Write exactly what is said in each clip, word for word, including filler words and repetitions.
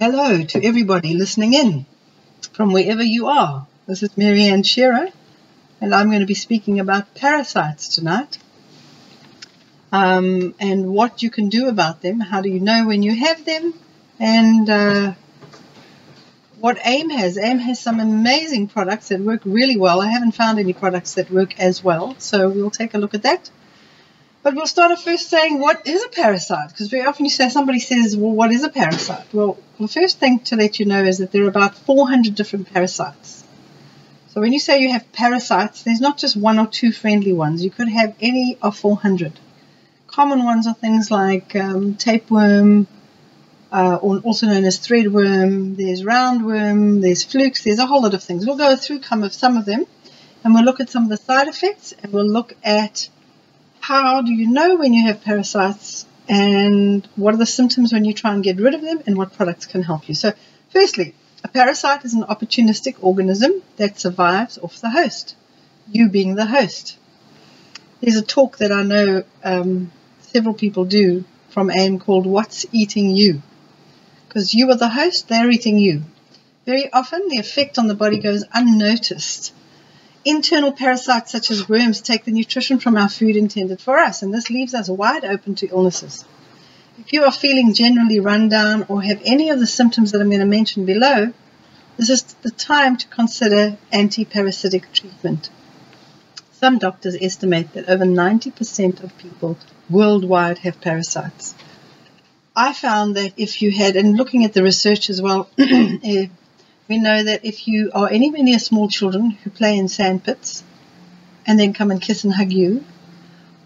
Hello to everybody listening in from wherever you are. This is Marianne Shearer, and I'm going to be speaking about parasites tonight um, and what you can do about them. How do you know when you have them? And uh, what AIM has. AIM has some amazing products that work really well. I haven't found any products that work as well, so we'll take a look at that. But we'll start off first saying, what is a parasite? Because very often you say, somebody says, well, what is a parasite? Well, the first thing to let you know is that there are about four hundred different parasites. So when you say you have parasites, there's not just one or two friendly ones. You could have any of four hundred. Common ones are things like um, tapeworm, uh, or also known as threadworm. There's roundworm, there's flukes, there's a whole lot of things. We'll go through some of them, and we'll look at some of the side effects, and we'll look at how do you know when you have parasites, and what are the symptoms when you try and get rid of them, and what products can help you. So firstly, a parasite is an opportunistic organism that survives off the host, you being the host. There's a talk that I know um, several people do from AIM called What's Eating You? Because you are the host, they're eating you. Very often the effect on the body goes unnoticed. Internal parasites such as worms take the nutrition from our food intended for us, and this leaves us wide open to illnesses. If you are feeling generally run down or have any of the symptoms that I'm going to mention below, this is the time to consider anti-parasitic treatment. Some doctors estimate that over ninety percent of people worldwide have parasites. I found that if you had, and looking at the research as well, we know that if you are anywhere near small children who play in sand pits and then come and kiss and hug you,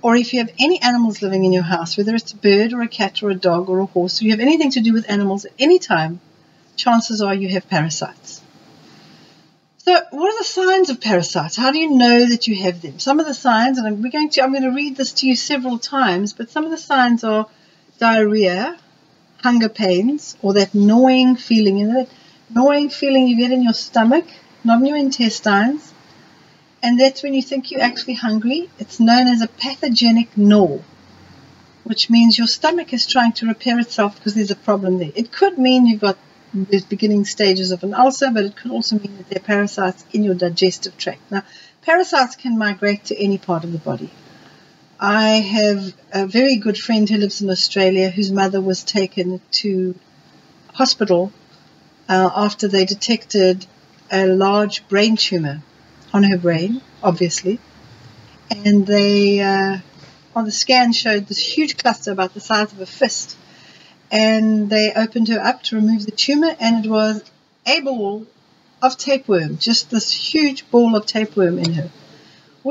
or if you have any animals living in your house, whether it's a bird or a cat or a dog or a horse, or you have anything to do with animals at any time, chances are you have parasites. So what are the signs of parasites? How do you know that you have them? Some of the signs, and we're going to, I'm going to read this to you several times, but some of the signs are diarrhea, hunger pains, or that gnawing feeling in it. Annoying feeling you get in your stomach, not in your intestines, and that's when you think you're actually hungry. It's known as a pathogenic gnaw, which means your stomach is trying to repair itself because there's a problem there. It could mean you've got the beginning stages of an ulcer, but it could also mean that there are parasites in your digestive tract. Now, parasites can migrate to any part of the body. I have a very good friend who lives in Australia whose mother was taken to hospital Uh, after they detected a large brain tumor on her brain, obviously, and they uh, on the scan showed this huge cluster about the size of a fist, and they opened her up to remove the tumor, and it was a ball of tapeworm, just this huge ball of tapeworm in her,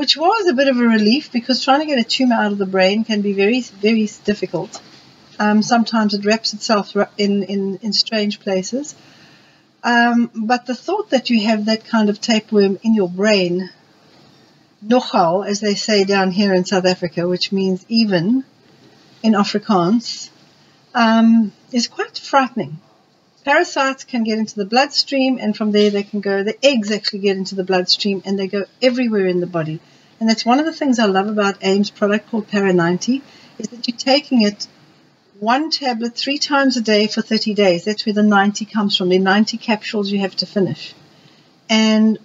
which was a bit of a relief because trying to get a tumor out of the brain can be very, very difficult. Um, sometimes it wraps itself in, in, in strange places. Um, but the thought that you have that kind of tapeworm in your brain, nogal, as they say down here in South Africa, which means even in Afrikaans, um, is quite frightening. Parasites can get into the bloodstream, and from there they can go, the eggs actually get into the bloodstream, and they go everywhere in the body. And that's one of the things I love about AIM's product called Para ninety, is that you're taking it one tablet three times a day for thirty days. That's where the ninety comes from. There are ninety capsules you have to finish. And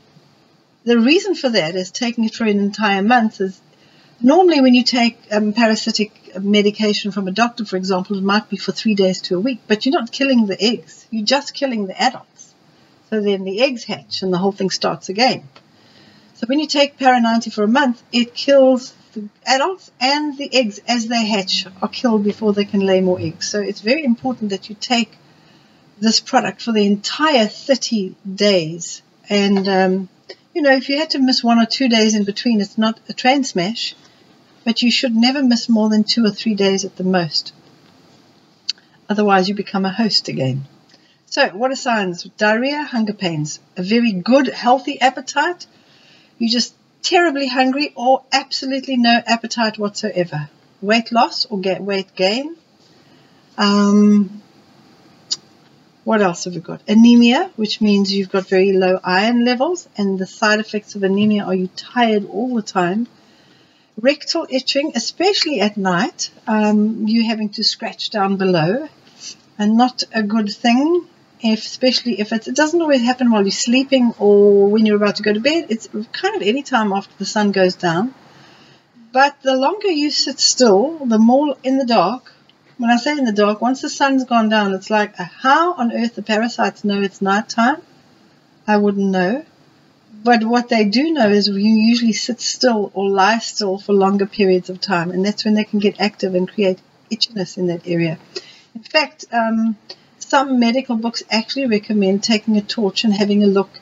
the reason for that is taking it for an entire month is normally when you take um, parasitic medication from a doctor, for example, it might be for three days to a week, but you're not killing the eggs. You're just killing the adults. So then the eggs hatch and the whole thing starts again. So when you take Para ninety for a month, it kills the adults, and the eggs as they hatch are killed before they can lay more eggs. So it's very important that you take this product for the entire thirty days. And, um, you know, if you had to miss one or two days in between, it's not a train smash, but you should never miss more than two or three days at the most. Otherwise, you become a host again. So what are signs? Diarrhea, hunger pains, a very good, healthy appetite. You just terribly hungry or absolutely no appetite whatsoever. Weight loss or get weight gain. Um, what else have we got? Anemia, which means you've got very low iron levels, and the side effects of anemia are you tired all the time. Rectal itching, especially at night, um, you having to scratch down below, and not a good thing. if, especially if it's, it doesn't always happen while you're sleeping or when you're about to go to bed. It's kind of any time after the sun goes down. But the longer you sit still, the more in the dark. When I say in the dark, once the sun's gone down, it's like, how on earth the parasites know it's nighttime? I wouldn't know. But what they do know is you usually sit still or lie still for longer periods of time, and that's when they can get active and create itchiness in that area. In fact, um, some medical books actually recommend taking a torch and having a look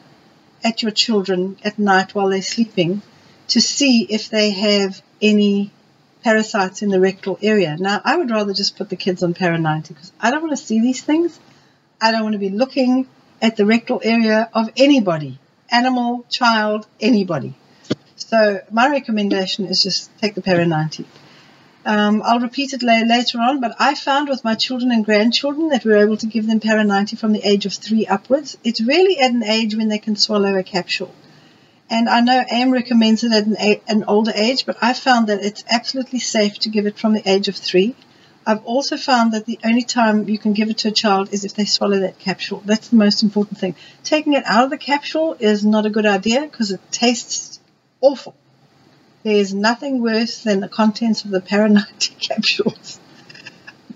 at your children at night while they're sleeping to see if they have any parasites in the rectal area. Now, I would rather just put the kids on Para ninety because I don't want to see these things. I don't want to be looking at the rectal area of anybody. Animal, child, anybody. So my recommendation is just take the Para ninety. Um, I'll repeat it later on, but I found with my children and grandchildren that we were able to give them Para ninety from the age of three upwards. It's really at an age when they can swallow a capsule. And I know A I M recommends it at an, an older age, but I found that it's absolutely safe to give it from the age of three. I've also found that the only time you can give it to a child is if they swallow that capsule. That's the most important thing. Taking it out of the capsule is not a good idea because it tastes awful. There's nothing worse than the contents of the Para ninety capsules.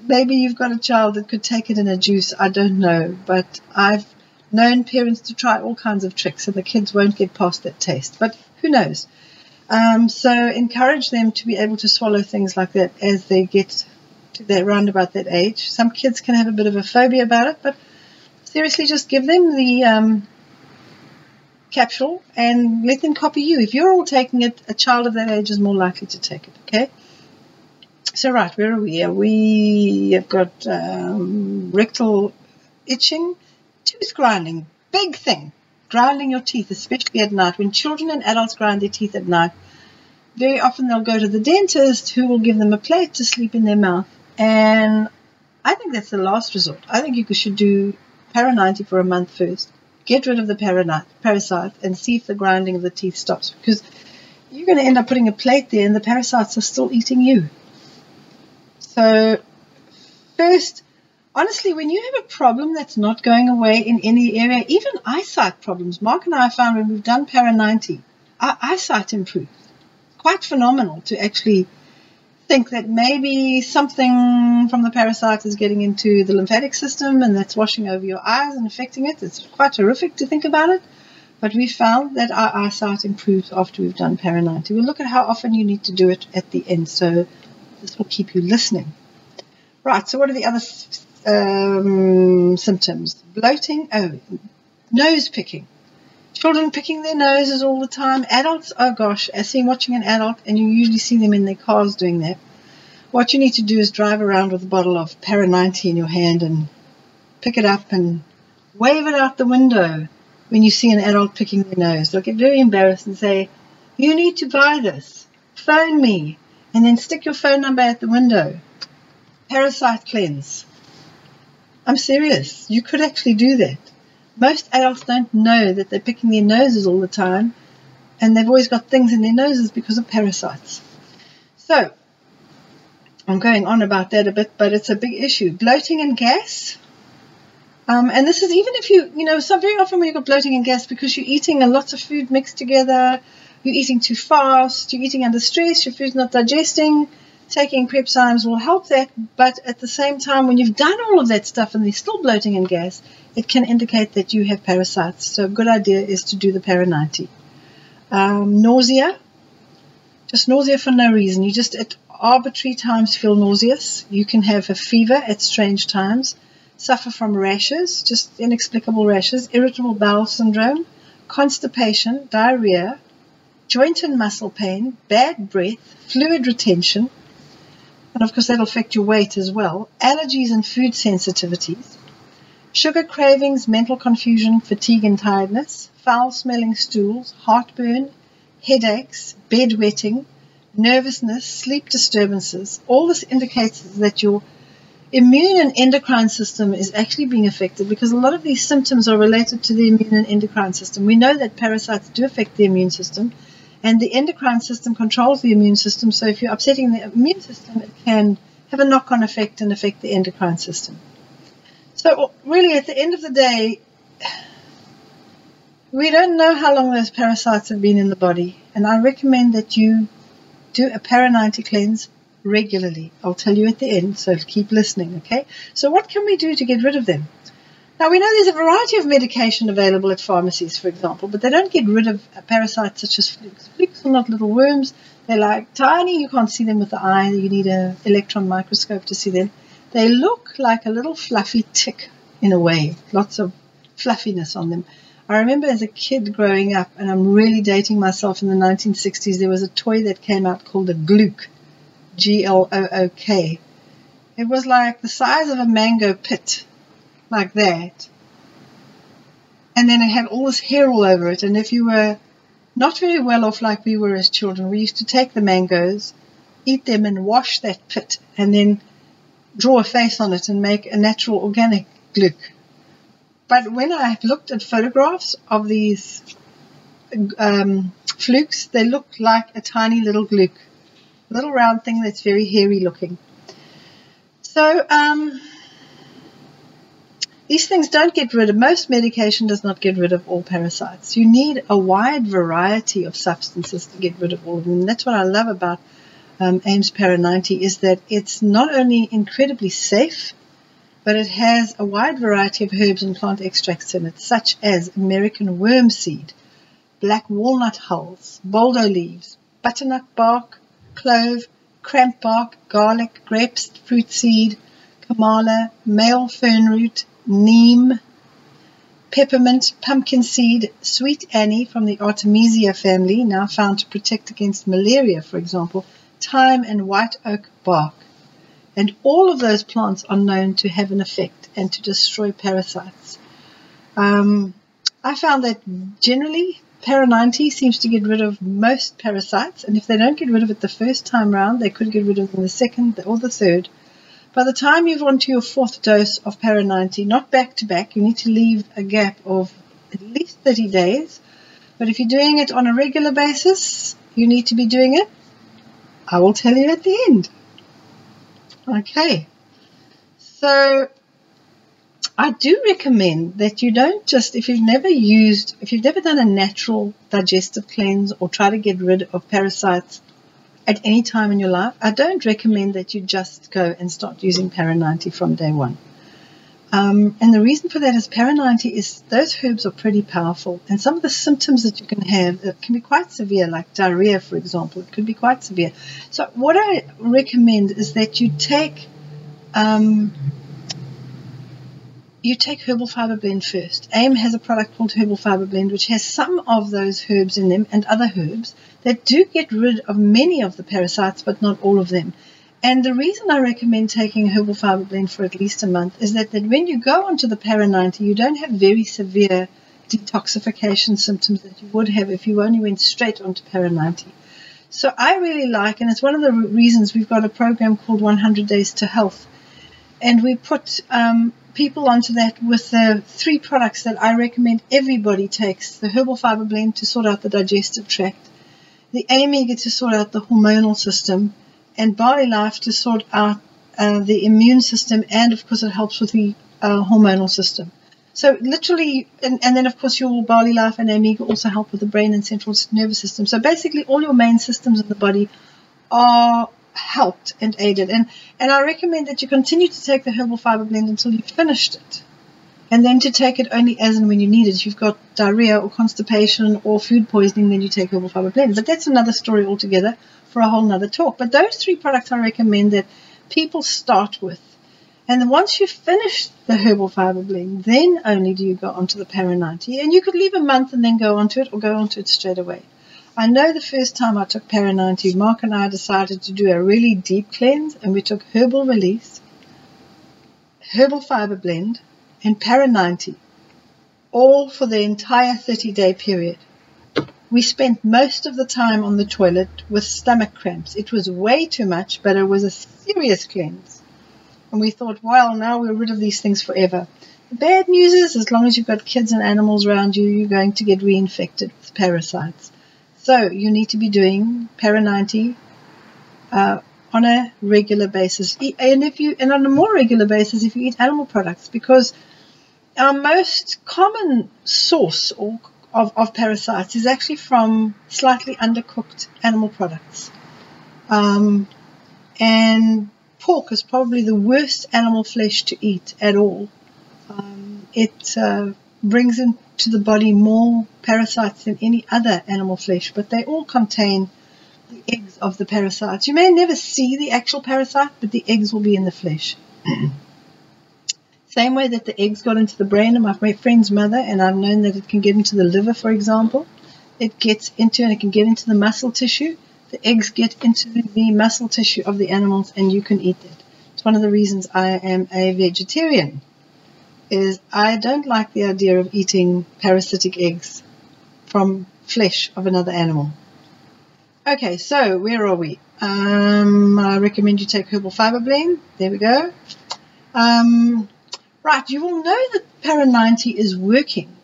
Maybe you've got a child that could take it in a juice. I don't know, but I've known parents to try all kinds of tricks so the kids won't get past that taste. But who knows? Um, so encourage them to be able to swallow things like that as they get they're around about that age. Some kids can have a bit of a phobia about it, but seriously, just give them the um, capsule and let them copy you. If you're all taking it, a child of that age is more likely to take it, okay? So, right, where are we? We have got um, rectal itching, tooth grinding, big thing, grinding your teeth, especially at night. When children and adults grind their teeth at night, very often they'll go to the dentist who will give them a plate to sleep in their mouth. And I think that's the last resort. I think you should do Para ninety for a month first. Get rid of the para parasite and see if the grinding of the teeth stops. Because you're going to end up putting a plate there and the parasites are still eating you. So first, honestly, when you have a problem that's not going away in any area, even eyesight problems. Mark and I found when we've done Para ninety, our eyesight improved. Quite phenomenal to actually think that maybe something from the parasite is getting into the lymphatic system and that's washing over your eyes and affecting it. It's quite horrific to think about it, but we found that our eyesight improves after we've done Para ninety. We'll look at how often you need to do it at the end, so this will keep you listening. Right, so what are the other um, symptoms? Bloating, oh, nose picking. Children picking their noses all the time. Adults, oh gosh, I see watching an adult, and you usually see them in their cars doing that. What you need to do is drive around with a bottle of Para ninety in your hand and pick it up and wave it out the window when you see an adult picking their nose. They'll get very embarrassed and say, you need to buy this. Phone me. And then stick your phone number at the window. Parasite cleanse. I'm serious. You could actually do that. Most adults don't know that they're picking their noses all the time and they've always got things in their noses because of parasites. So, I'm going on about that a bit, but it's a big issue. Bloating and gas. Um, and this is even if you, you know, so very often when you've got bloating and gas because you're eating a lot of food mixed together, you're eating too fast, you're eating under stress, your food's not digesting, taking Prepzymes will help that, but at the same time, when you've done all of that stuff and they're still bloating and gas, it can indicate that you have parasites. So a good idea is to do the Para ninety. Um, nausea, just nausea for no reason. You just at arbitrary times feel nauseous. You can have a fever at strange times, suffer from rashes, just inexplicable rashes, irritable bowel syndrome, constipation, diarrhea, joint and muscle pain, bad breath, fluid retention, and of course that'll affect your weight as well, allergies and food sensitivities, sugar cravings, mental confusion, fatigue and tiredness, foul-smelling stools, heartburn, headaches, bedwetting, nervousness, sleep disturbances. All this indicates that your immune and endocrine system is actually being affected because a lot of these symptoms are related to the immune and endocrine system. We know that parasites do affect the immune system, and the endocrine system controls the immune system, so if you're upsetting the immune system, it can have a knock-on effect and affect the endocrine system. So really, at the end of the day, we don't know how long those parasites have been in the body, and I recommend that you do a Paraniti cleanse regularly. I'll tell you at the end, so keep listening, okay? So what can we do to get rid of them? Now, we know there's a variety of medication available at pharmacies, for example, but they don't get rid of parasites such as flukes. Flukes are not little worms. They're like tiny. You can't see them with the eye. You need an electron microscope to see them. They look like a little fluffy tick in a way, lots of fluffiness on them. I remember as a kid growing up, and I'm really dating myself, in the nineteen sixties, there was a toy that came out called a Glook, G L O O K. It was like the size of a mango pit, like that. And then it had all this hair all over it. And if you were not very well off like we were as children, we used to take the mangoes, eat them and wash that pit, and then draw a face on it and make a natural organic Glook. But when I looked at photographs of these um, flukes, they look like a tiny little Glook, little round thing that's very hairy looking. So um, these things don't get rid of, most medication does not get rid of all parasites. You need a wide variety of substances to get rid of all of them. That's what I love about um, A I M S Paraniti, is that it's not only incredibly safe, but it has a wide variety of herbs and plant extracts in it, such as American wormseed, black walnut hulls, boldo leaves, butternut bark, clove, cramp bark, garlic, grapes, fruit seed, kamala, male fern root, neem, peppermint, pumpkin seed, sweet Annie from the Artemisia family, now found to protect against malaria, for example, thyme and white oak bark. And all of those plants are known to have an effect and to destroy parasites. Um, I found that generally Paraniti seems to get rid of most parasites, and if they don't get rid of it the first time round, they could get rid of them the second or the third. By the time you've on to your fourth dose of Paraniti, not back to back, you need to leave a gap of at least thirty days. But if you're doing it on a regular basis, you need to be doing it. I will tell you at the end. Okay, so I do recommend that you don't just, if you've never used, if you've never done a natural digestive cleanse or try to get rid of parasites at any time in your life, I don't recommend that you just go and start using Paraniti from day one. Um, and the reason for that is Paraniti is, those herbs are pretty powerful, and some of the symptoms that you can have uh, can be quite severe, like diarrhea, for example. It could be quite severe. So what I recommend is that you take um, you take Herbal Fibre Blend first. A I M has a product called Herbal Fibre Blend, which has some of those herbs in them and other herbs that do get rid of many of the parasites, but not all of them. And the reason I recommend taking Herbal Fibre Blend for at least a month is that, that when you go onto the Paraniti, you don't have very severe detoxification symptoms that you would have if you only went straight onto Paraniti. So I really like, and it's one of the reasons we've got a program called one hundred days to Health. And we put um, people onto that with the three products that I recommend everybody takes: the Herbal Fibre Blend to sort out the digestive tract, the A I M Eager to sort out the hormonal system, and Barley Life to sort out uh, the immune system, and of course it helps with the uh, hormonal system. So literally, and, and then of course your Barley Life and A I M Eager also help with the brain and central nervous system. So basically all your main systems in the body are helped and aided. And, and I recommend that you continue to take the Herbal Fibre Blend until you've finished it, and then to take it only as and when you need it. If you've got diarrhea or constipation or food poisoning, then you take Herbal Fibre Blend. But that's another story altogether for a whole nother talk. But those three products I recommend that people start with. And then once you've finished the Herbal Fibre Blend, then only do you go onto the Paraniti. And you could leave a month and then go onto it, or go onto it straight away. I know the first time I took Paraniti, Mark and I decided to do a really deep cleanse, and we took Herbal Release, Herbal Fibre Blend, and Paraniti, all for the entire thirty-day period. We spent most of the time on the toilet with stomach cramps. It was way too much, but it was a serious cleanse. And we thought, well, now we're rid of these things forever. The bad news is, as long as you've got kids and animals around you, you're going to get reinfected with parasites. So you need to be doing Paraniti, uh, on a regular basis, and if you and on a more regular basis if you eat animal products, because our most common source or of, of parasites is actually from slightly undercooked animal products, um, and pork is probably the worst animal flesh to eat at all. Um, it uh, brings into the body more parasites than any other animal flesh, but they all contain the eggs of the parasites. You may never see the actual parasite, but the eggs will be in the flesh. Same way that the eggs got into the brain of my friend's mother, and I've known that it can get into the liver, for example. It gets into and it can get into the muscle tissue. The eggs get into the muscle tissue of the animals, and you can eat that. It's one of the reasons I am a vegetarian, is I don't like the idea of eating parasitic eggs from flesh of another animal. Okay, so where are we? Um, I recommend you take Herbal Fibre Blend. There we go. Um, right, you will know that Para ninety is working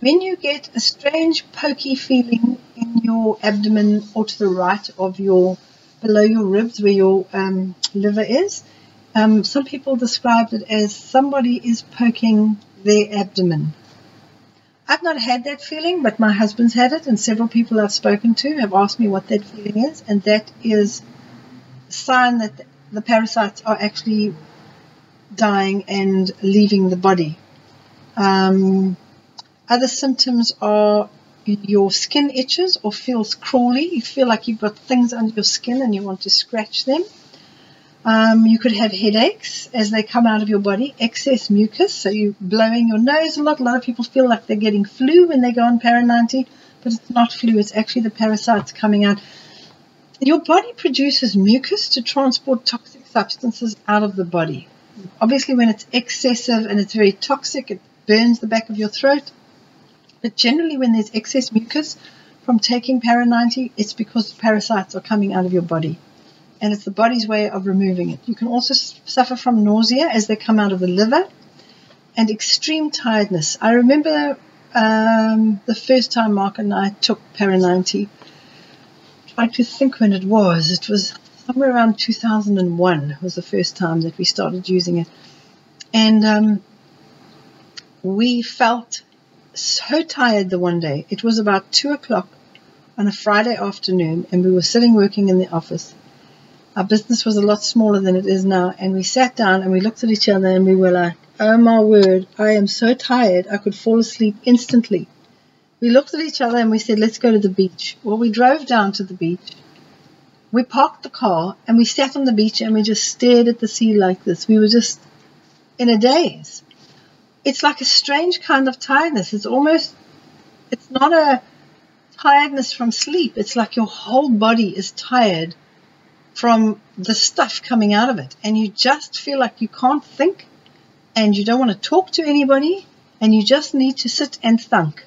when you get a strange pokey feeling in your abdomen or to the right of your, below your ribs where your um, liver is. Um, some people described it as somebody is poking their abdomen. I've not had that feeling, but my husband's had it, and several people I've spoken to have asked me what that feeling is, and that is a sign that the parasites are actually dying and leaving the body. Um, other symptoms are your skin itches or feels crawly. You feel like you've got things under your skin and you want to scratch them. Um, you could have headaches as they come out of your body, excess mucus, so you're blowing your nose a lot. A lot of people feel like they're getting flu when they go on Para ninety, but it's not flu, it's actually the parasites coming out. Your body produces mucus to transport toxic substances out of the body. Obviously when it's excessive and it's very toxic, it burns the back of your throat, but generally when there's excess mucus from taking Para ninety, it's because the parasites are coming out of your body. And it's the body's way of removing it. You can also suffer from nausea as they come out of the liver, and extreme tiredness. I remember um, the first time Mark and I took Para ninety. I tried to think when it was. It was somewhere around two thousand one was the first time that we started using it. And um, we felt so tired the one day. It was about two o'clock on a Friday afternoon, and we were sitting working in the office. Our business was a lot smaller than it is now, and we sat down and we looked at each other and we were like, oh my word, I am so tired, I could fall asleep instantly. We looked at each other and we said, let's go to the beach. Well, we drove down to the beach, we parked the car, and we sat on the beach and we just stared at the sea like this. We were just in a daze. It's like a strange kind of tiredness. It's almost, it's not a tiredness from sleep. It's like your whole body is tired from the stuff coming out of it, and you just feel like you can't think and you don't want to talk to anybody, and you just need to sit and thunk,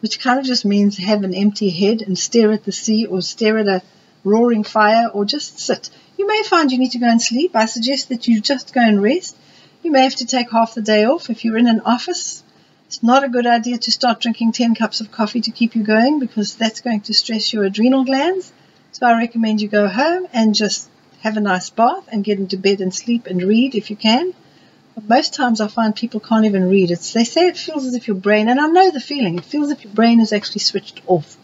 which kind of just means have an empty head and stare at the sea or stare at a roaring fire or just sit. You may find you need to go and sleep. I suggest that you just go and rest. You may have to take half the day off. If you're in an office, it's not a good idea to start drinking ten cups of coffee to keep you going, because that's going to stress your adrenal glands. So I recommend you go home and just have a nice bath and get into bed and sleep and read if you can. But most times I find people can't even read. It's, they say it feels as if your brain, and I know the feeling, it feels as if your brain is actually switched off.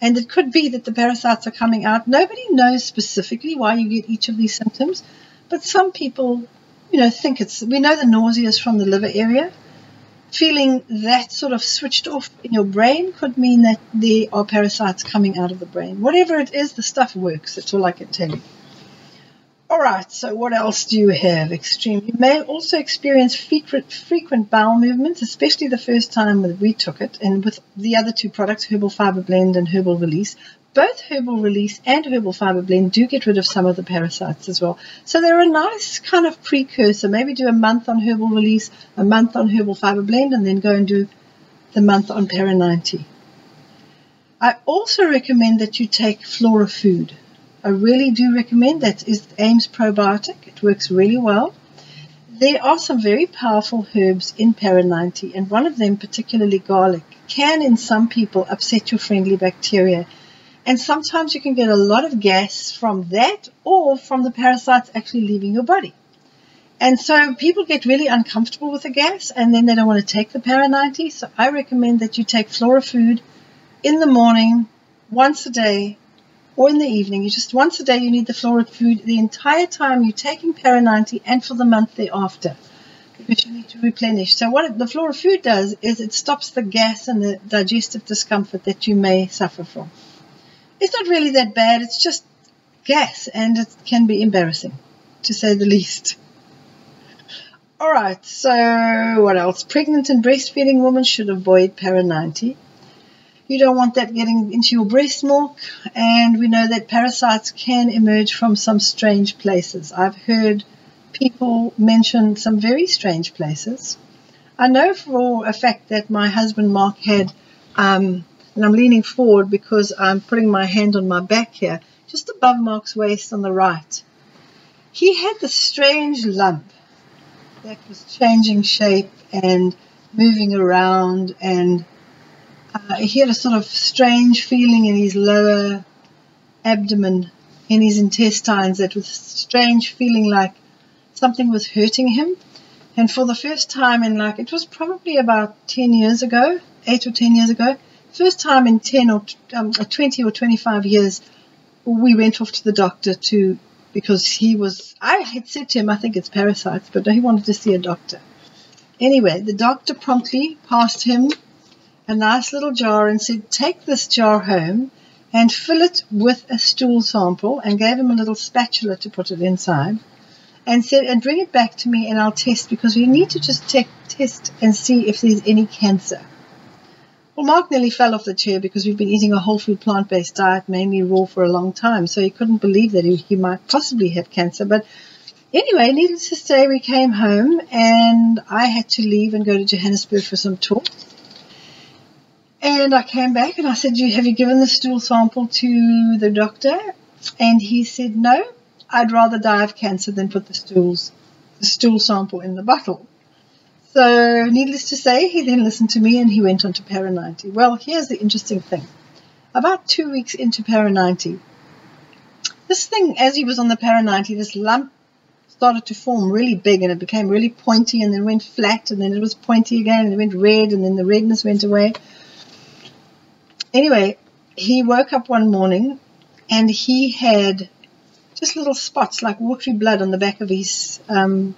And it could be that the parasites are coming out. Nobody knows specifically why you get each of these symptoms, but some people, you know, think it's, we know the nausea is from the liver area. Feeling that sort of switched off in your brain could mean that there are parasites coming out of the brain. Whatever it is, the stuff works. That's all I can tell you. All right, so what else do you have? Extreme. You may also experience frequent bowel movements, especially the first time that we took it, and with the other two products, Herbal Fibre Blend and Herbal Release. Both Herbal Release and Herbal Fibre Blend do get rid of some of the parasites as well. So they're a nice kind of precursor. Maybe do a month on Herbal Release, a month on Herbal Fibre Blend, and then go and do the month on Para ninety. I also recommend that you take Flora Food. I really do recommend that. It's A I M S Probiotic. It works really well. There are some very powerful herbs in Para ninety, and one of them, particularly garlic, can in some people upset your friendly bacteria. And sometimes you can get a lot of gas from that or from the parasites actually leaving your body. And so people get really uncomfortable with the gas, and then they don't want to take the Para ninety. So I recommend that you take FloraFood in the morning, once a day, or in the evening. You just once a day you need the FloraFood the entire time you're taking Para ninety and for the month thereafter, because you need to replenish. So what the FloraFood does is it stops the gas and the digestive discomfort that you may suffer from. It's not really that bad. It's just gas, and it can be embarrassing, to say the least. All right, so what else? Pregnant and breastfeeding women should avoid Para ninety. You don't want that getting into your breast milk, and we know that parasites can emerge from some strange places. I've heard people mention some very strange places. I know for a fact that my husband Mark had, um, and I'm leaning forward because I'm putting my hand on my back here, just above Mark's waist on the right. He had this strange lump that was changing shape and moving around, and uh, he had a sort of strange feeling in his lower abdomen, in his intestines, that was a strange feeling like something was hurting him. And for the first time in, like, it was probably about ten years ago, eight or ten years ago, first time in ten or um, twenty or twenty-five years, we went off to the doctor to, because he was, I had said to him, I think it's parasites, but he wanted to see a doctor. Anyway, the doctor promptly passed him a nice little jar and said, take this jar home and fill it with a stool sample, and gave him a little spatula to put it inside, and said, and bring it back to me and I'll test, because we need to just check, test and see if there's any cancer. Well, Mark nearly fell off the chair because we've been eating a whole food plant-based diet, mainly raw, for a long time. So he couldn't believe that he, he might possibly have cancer. But anyway, needless to say, we came home and I had to leave and go to Johannesburg for some talk. And I came back and I said, you, have you given the stool sample to the doctor? And he said, no, I'd rather die of cancer than put the, stools, the stool sample in the bottle. So, needless to say, he then listened to me and he went on to Para ninety. Well, here's the interesting thing. About two weeks into Para ninety, this thing, as he was on the Para ninety, this lump started to form really big, and it became really pointy, and then went flat, and then it was pointy again, and it went red, and then the redness went away. Anyway, he woke up one morning and he had just little spots like watery blood on the back of his um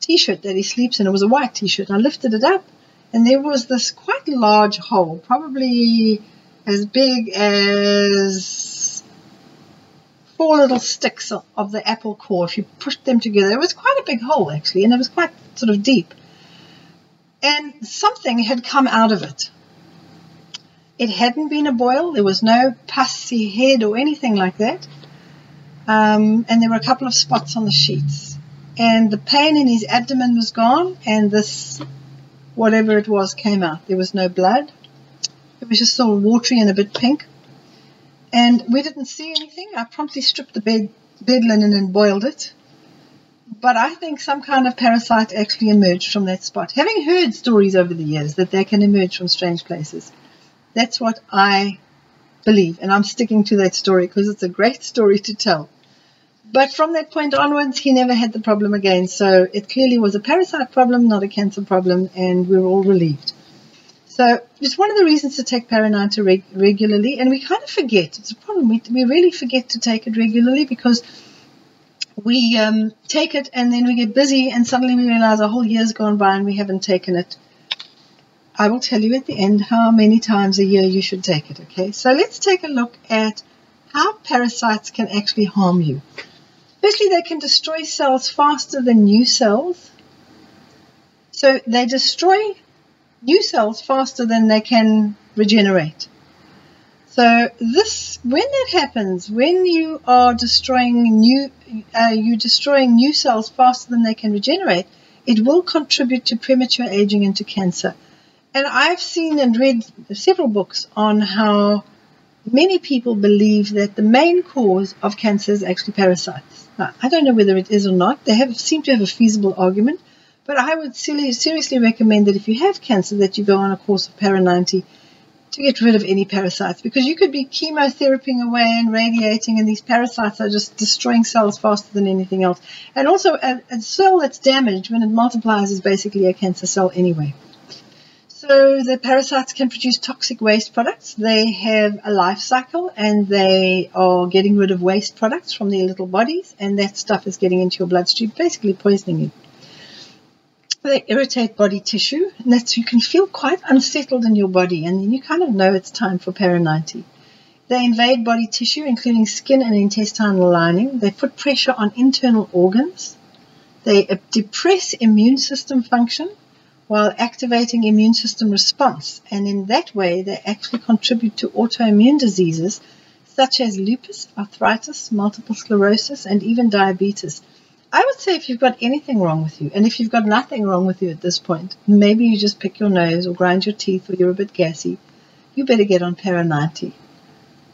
t-shirt that he sleeps in. It was a white t-shirt. I lifted it up and there was this quite large hole, probably as big as four little sticks of the apple core. If you pushed them together, it was quite a big hole actually, and it was quite sort of deep. And something had come out of it. It hadn't been a boil. There was no pussy head or anything like that. Um, and there were a couple of spots on the sheets. And the pain in his abdomen was gone, and this, whatever it was, came out. There was no blood. It was just all watery and a bit pink. And we didn't see anything. I promptly stripped the bed, bed linen and boiled it. But I think some kind of parasite actually emerged from that spot. Having heard stories over the years that they can emerge from strange places, that's what I believe. And I'm sticking to that story because it's a great story to tell. But from that point onwards, he never had the problem again. So it clearly was a parasite problem, not a cancer problem, and we were all relieved. So it's one of the reasons to take Para ninety reg regularly, and we kind of forget. It's a problem. We, we really forget to take it regularly because we um, take it and then we get busy, and suddenly we realize a whole year's gone by and we haven't taken it. I will tell you at the end how many times a year you should take it, okay? So let's take a look at how parasites can actually harm you. Firstly, they can destroy cells faster than new cells. So they destroy new cells faster than they can regenerate. So this, when that happens, when you are destroying new, uh, you're destroying new cells faster than they can regenerate, it will contribute to premature aging and to cancer. And I've seen and read several books on how many people believe that the main cause of cancer is actually parasites. Now, I don't know whether it is or not. They have, seem to have a feasible argument, but I would silly, seriously recommend that if you have cancer that you go on a course of Para ninety to get rid of any parasites, because you could be chemotherapying away and radiating, and these parasites are just destroying cells faster than anything else. And also a, a cell that's damaged when it multiplies is basically a cancer cell anyway. So the parasites can produce toxic waste products. They have a life cycle, and they are getting rid of waste products from their little bodies, and that stuff is getting into your bloodstream, basically poisoning you. They irritate body tissue, and that's, you can feel quite unsettled in your body, and then you kind of know it's time for peritonitis. They invade body tissue, including skin and intestinal lining. They put pressure on internal organs. They depress immune system function while activating immune system response, and in that way they actually contribute to autoimmune diseases such as lupus, arthritis, multiple sclerosis, and even diabetes. I would say if you've got anything wrong with you, and if you've got nothing wrong with you at this point, maybe you just pick your nose or grind your teeth or you're a bit gassy, you better get on Para ninety.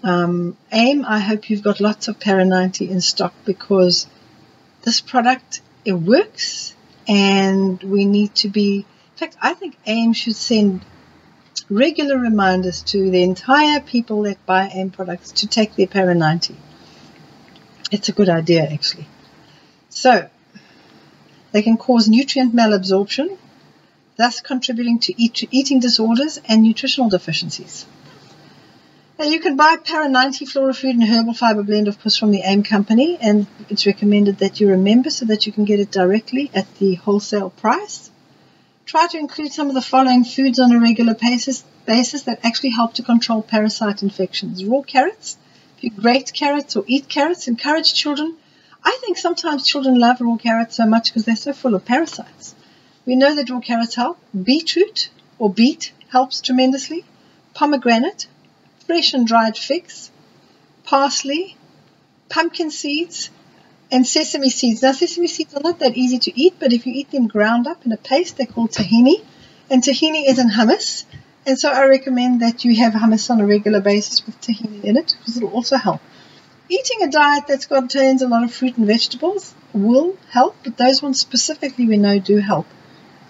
Um, AIM, I hope you've got lots of Para ninety in stock, because this product, it works, and we need to be... In fact, I think AIM should send regular reminders to the entire people that buy AIM products to take their Para ninety. It's a good idea, actually. So, they can cause nutrient malabsorption, thus contributing to eat, eating disorders and nutritional deficiencies. Now, you can buy Para ninety Flora Food and Herbal Fiber Blend, of course, from the AIM company, and it's recommended that you remember so that you can get it directly at the wholesale price. Try to include some of the following foods on a regular basis, basis that actually help to control parasite infections. Raw carrots, if you grate carrots or eat carrots, encourage children. I think sometimes children love raw carrots so much because they're so full of parasites. We know that raw carrots help. Beetroot or beet helps tremendously. Pomegranate, fresh and dried figs, parsley, pumpkin seeds, and sesame seeds. Now, sesame seeds are not that easy to eat, but if you eat them ground up in a paste, they're called tahini. And tahini is in hummus. And so I recommend that you have hummus on a regular basis with tahini in it, because it will also help. Eating a diet that contains a lot of fruit and vegetables will help, but those ones specifically we know do help.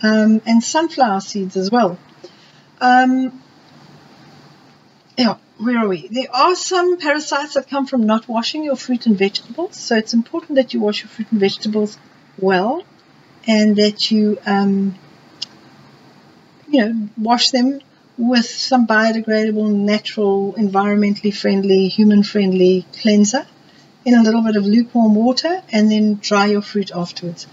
Um, and sunflower seeds as well. Um, yeah, where are we? There are some parasites that come from not washing your fruit and vegetables, so it's important that you wash your fruit and vegetables well, and that you, um, you know, wash them with some biodegradable, natural, environmentally friendly, human-friendly cleanser in a little bit of lukewarm water, and then dry your fruit afterwards.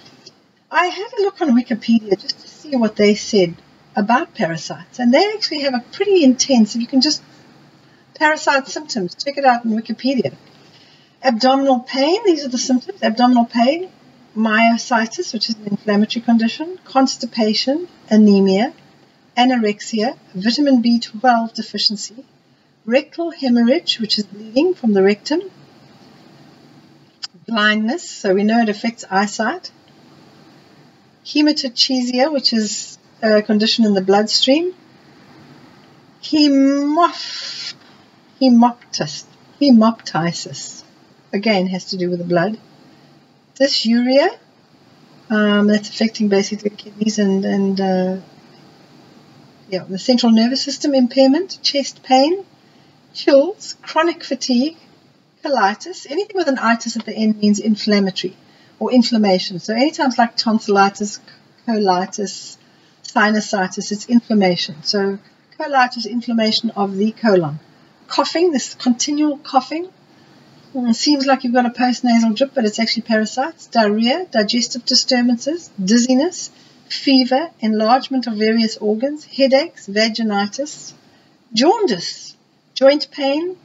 I had a look on Wikipedia just to see what they said about parasites, and they actually have a pretty intense, if you can just, parasite symptoms, check it out on Wikipedia. Abdominal pain, these are the symptoms, abdominal pain, myositis, which is an inflammatory condition, constipation, anemia, anorexia, vitamin B twelve deficiency, rectal hemorrhage, which is bleeding from the rectum, blindness, so we know it affects eyesight, hematochezia, which is a condition in the bloodstream, hemoph hemoptysis, hemoptysis, again has to do with the blood, dysuria, um, that's affecting basically kidneys and, and uh, Yeah, the central nervous system impairment, chest pain, chills, chronic fatigue, colitis. Anything with an itis at the end means inflammatory or inflammation. So any times like tonsillitis, colitis, sinusitis, it's inflammation. So colitis, inflammation of the colon. Coughing, this continual coughing. It seems like you've got a postnasal drip, but it's actually parasites. Diarrhea, digestive disturbances, dizziness, fever, enlargement of various organs, headaches, vaginitis, jaundice, joint pain,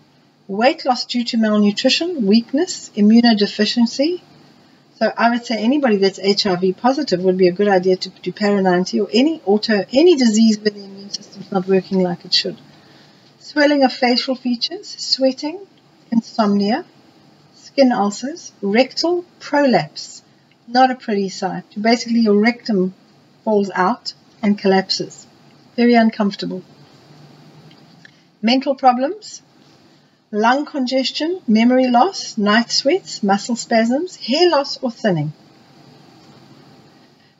weight loss due to malnutrition, weakness, immunodeficiency. So I would say anybody that's H I V positive would be a good idea to do Para ninety, or any auto, any disease where the immune system's not working like it should. Swelling of facial features, sweating, insomnia, skin ulcers, rectal prolapse. Not a pretty sight. Basically, your rectum falls out and collapses. Very uncomfortable. Mental problems, lung congestion, memory loss, night sweats, muscle spasms, hair loss or thinning.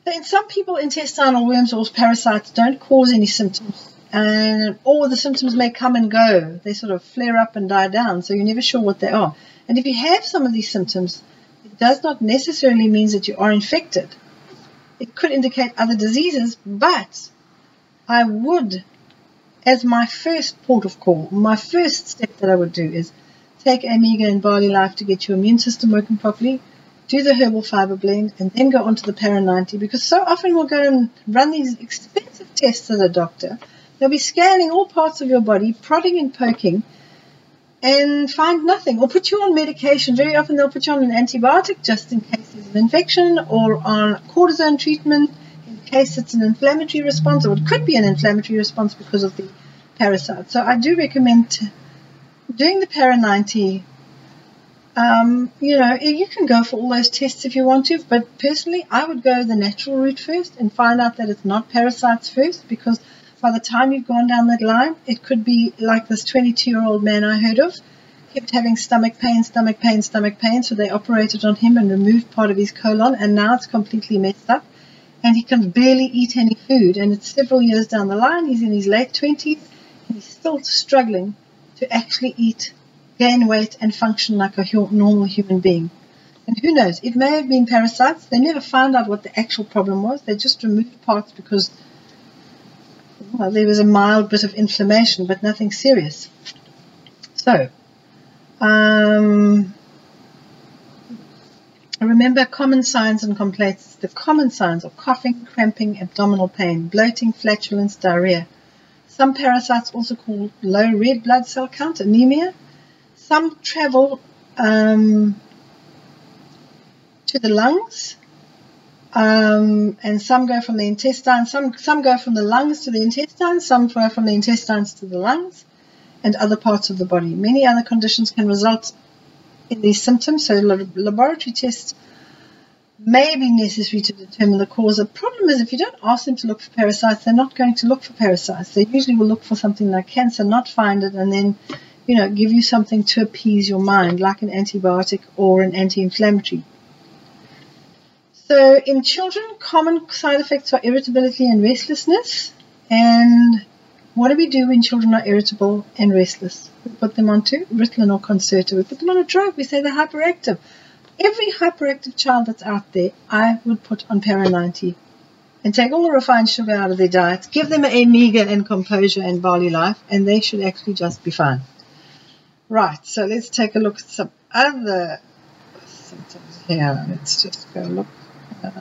In some people, intestinal worms or parasites don't cause any symptoms, and all the symptoms may come and go. They sort of flare up and die down, so you're never sure what they are. And if you have some of these symptoms, it does not necessarily mean that you are infected. It could indicate other diseases, but I would, as my first port of call, my first step that I would do is take Omega and Barley Life to get your immune system working properly, do the herbal fiber blend, and then go on to the Para ninety, because so often we'll go and run these expensive tests at a doctor. They'll be scanning all parts of your body, prodding and poking, and find nothing, or put you on medication. Very often they'll put you on an antibiotic just in case there's an infection, or on cortisone treatment in case it's an inflammatory response, or it could be an inflammatory response because of the parasite. So I do recommend doing the Para ninety. Um, you know, you can go for all those tests if you want to, but personally I would go the natural route first and find out that it's not parasites first, because by the time you've gone down that line, it could be like this twenty-two-year-old man I heard of, kept having stomach pain, stomach pain, stomach pain, so they operated on him and removed part of his colon, and now it's completely messed up, and he can barely eat any food, and it's several years down the line, he's in his late twenties, and he's still struggling to actually eat, gain weight, and function like a normal human being. And who knows, it may have been parasites. They never found out what the actual problem was. They just removed parts because, well, there was a mild bit of inflammation, but nothing serious. So, um, remember common signs and complaints. The common signs are coughing, cramping, abdominal pain, bloating, flatulence, diarrhea. Some parasites also called low red blood cell count, anemia. Some travel um, to the lungs. Um, and some go from the intestines, some, some go from the lungs to the intestines, some go from the intestines to the lungs and other parts of the body. Many other conditions can result in these symptoms, so laboratory tests may be necessary to determine the cause. The problem is if you don't ask them to look for parasites, they're not going to look for parasites. They usually will look for something like cancer, not find it, and then, you know, give you something to appease your mind, like an antibiotic or an anti-inflammatory. So in children, common side effects are irritability and restlessness. And what do we do when children are irritable and restless? We put them onto Ritalin or Concerta. We put them on a drug. We say they're hyperactive. Every hyperactive child that's out there, I would put on Para ninety and take all the refined sugar out of their diet. Give them an Omega and Composure and Barley Life, and they should actually just be fine. Right, so let's take a look at some other symptoms here. Let's just go look. Uh,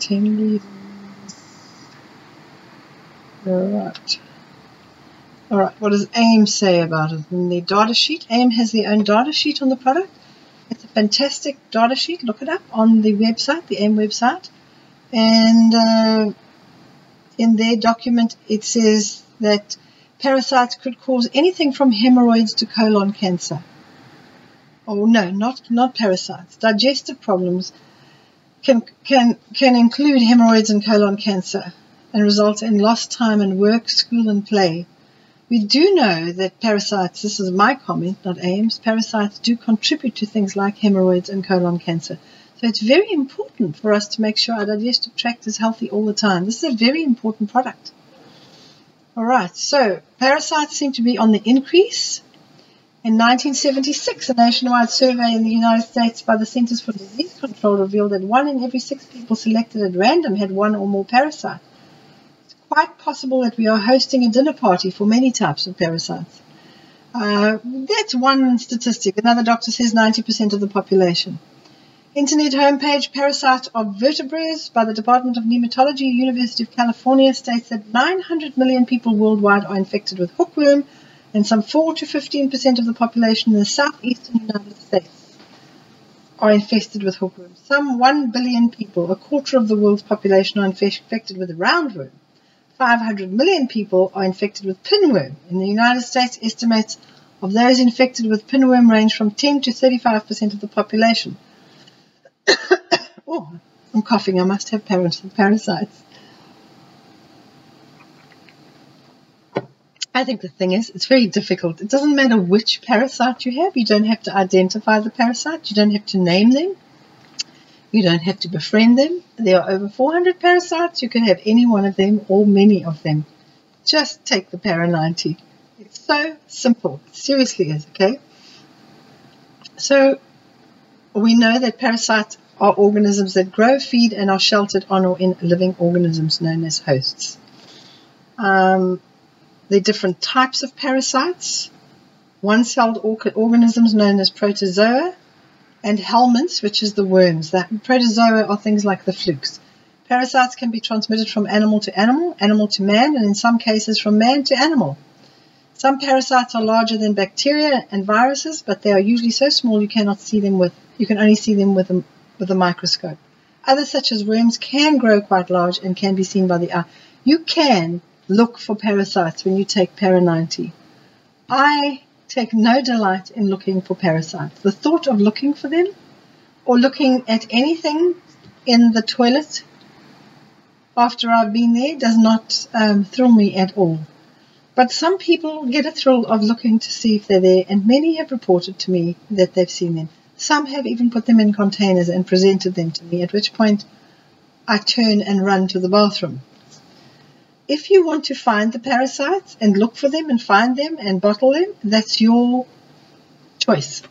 ten reasons. Alright. Alright, what does AIM say about it? In their data sheet, AIM has their own data sheet on the product. It's a fantastic data sheet. Look it up on the website, the AIM website. And uh, in their document, it says that parasites could cause anything from hemorrhoids to colon cancer. Oh no, not not parasites. Digestive problems can can can include hemorrhoids and colon cancer, and result in lost time in work, school, and play. We do know that parasites. This is my comment, not AIM's. Parasites do contribute to things like hemorrhoids and colon cancer. So it's very important for us to make sure our digestive tract is healthy all the time. This is a very important product. All right. So parasites seem to be on the increase. In nineteen seventy-six, a nationwide survey in the United States by the Centers for Disease Control revealed that one in every six people selected at random had one or more parasites. It's quite possible that we are hosting a dinner party for many types of parasites. Uh, that's one statistic. Another doctor says ninety percent of the population. Internet homepage, Parasites of Vertebrates by the Department of Nematology, University of California, states that nine hundred million people worldwide are infected with hookworm, and some four to fifteen percent of the population in the southeastern United States are infested with hookworm. Some one billion people, a quarter of the world's population, are infected with roundworm. five hundred million people are infected with pinworm. In the United States, estimates of those infected with pinworm range from ten to thirty-five percent of the population. Oh, I'm coughing. I must have parasites. I think the thing is, it's very difficult. It doesn't matter which parasite you have. You don't have to identify the parasite. You don't have to name them. You don't have to befriend them. There are over four hundred parasites. You can have any one of them or many of them. Just take the Para ninety. It's so simple. It seriously is, okay? So we know that parasites are organisms that grow, feed, and are sheltered on or in living organisms known as hosts. Um, there are different types of parasites. One-celled organisms known as protozoa, and helminths, which is the worms. That protozoa are things like the flukes. Parasites can be transmitted from animal to animal, animal to man, and in some cases from man to animal. Some parasites are larger than bacteria and viruses, but they are usually so small you cannot see them with. You can only see them with a, with a microscope. Others, such as worms, can grow quite large and can be seen by the eye. You can look for parasites when you take Para ninety. I take no delight in looking for parasites. The thought of looking for them or looking at anything in the toilet after I've been there does not um, thrill me at all. But some people get a thrill of looking to see if they're there, and many have reported to me that they've seen them. Some have even put them in containers and presented them to me, at which point I turn and run to the bathroom. If you want to find the parasites and look for them and find them and bottle them, that's your choice.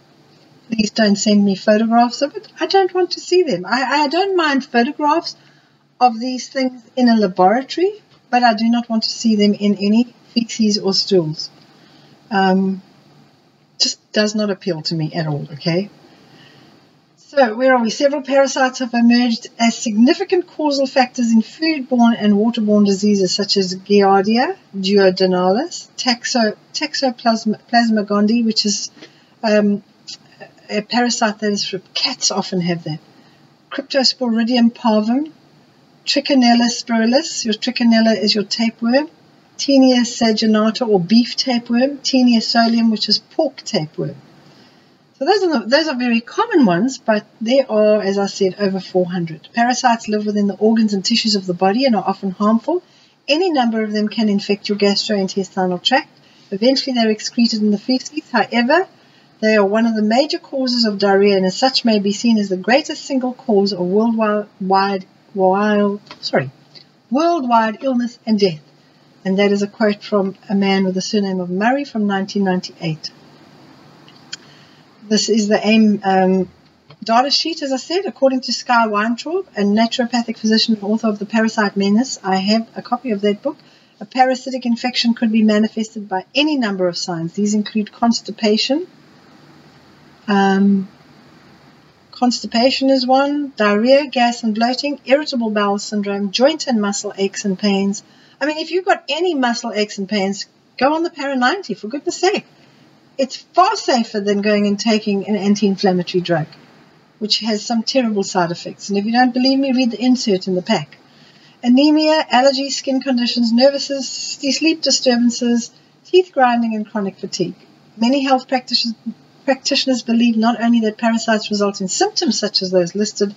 Please don't send me photographs of it. I don't want to see them. I, I don't mind photographs of these things in a laboratory, but I do not want to see them in any feces or stools. Um, just does not appeal to me at all, okay? So where are we? Several parasites have emerged as significant causal factors in foodborne and waterborne diseases such as Giardia duodenalis, Taxo, Toxoplasma gondii, which is um, a parasite that is from cats, often have that. Cryptosporidium parvum, Trichinella spiralis, your Trichinella is your tapeworm, Tinea saginata or beef tapeworm, Tinea solium, which is pork tapeworm. So those are, the, those are very common ones, but there are, as I said, over four hundred. Parasites live within the organs and tissues of the body and are often harmful. Any number of them can infect your gastrointestinal tract. Eventually, they're excreted in the feces. However, they are one of the major causes of diarrhea, and as such may be seen as the greatest single cause of worldwide, wild, sorry, worldwide illness and death. And that is a quote from a man with the surname of Murray from nineteen ninety-eight. This is the AIM um, data sheet, as I said, according to Sky Weintraub, a naturopathic physician and author of The Parasite Menace. I have a copy of that book. A parasitic infection could be manifested by any number of signs. These include constipation. Um, constipation is one. Diarrhea, gas and bloating, irritable bowel syndrome, joint and muscle aches and pains. I mean, if you've got any muscle aches and pains, go on the Para ninety, for goodness sake. It's far safer than going and taking an anti-inflammatory drug, which has some terrible side effects. And if you don't believe me, read the insert in the pack. Anemia, allergies, skin conditions, nervousness, sleep disturbances, teeth grinding, and chronic fatigue. Many health practitioners, practitioners believe not only that parasites result in symptoms such as those listed,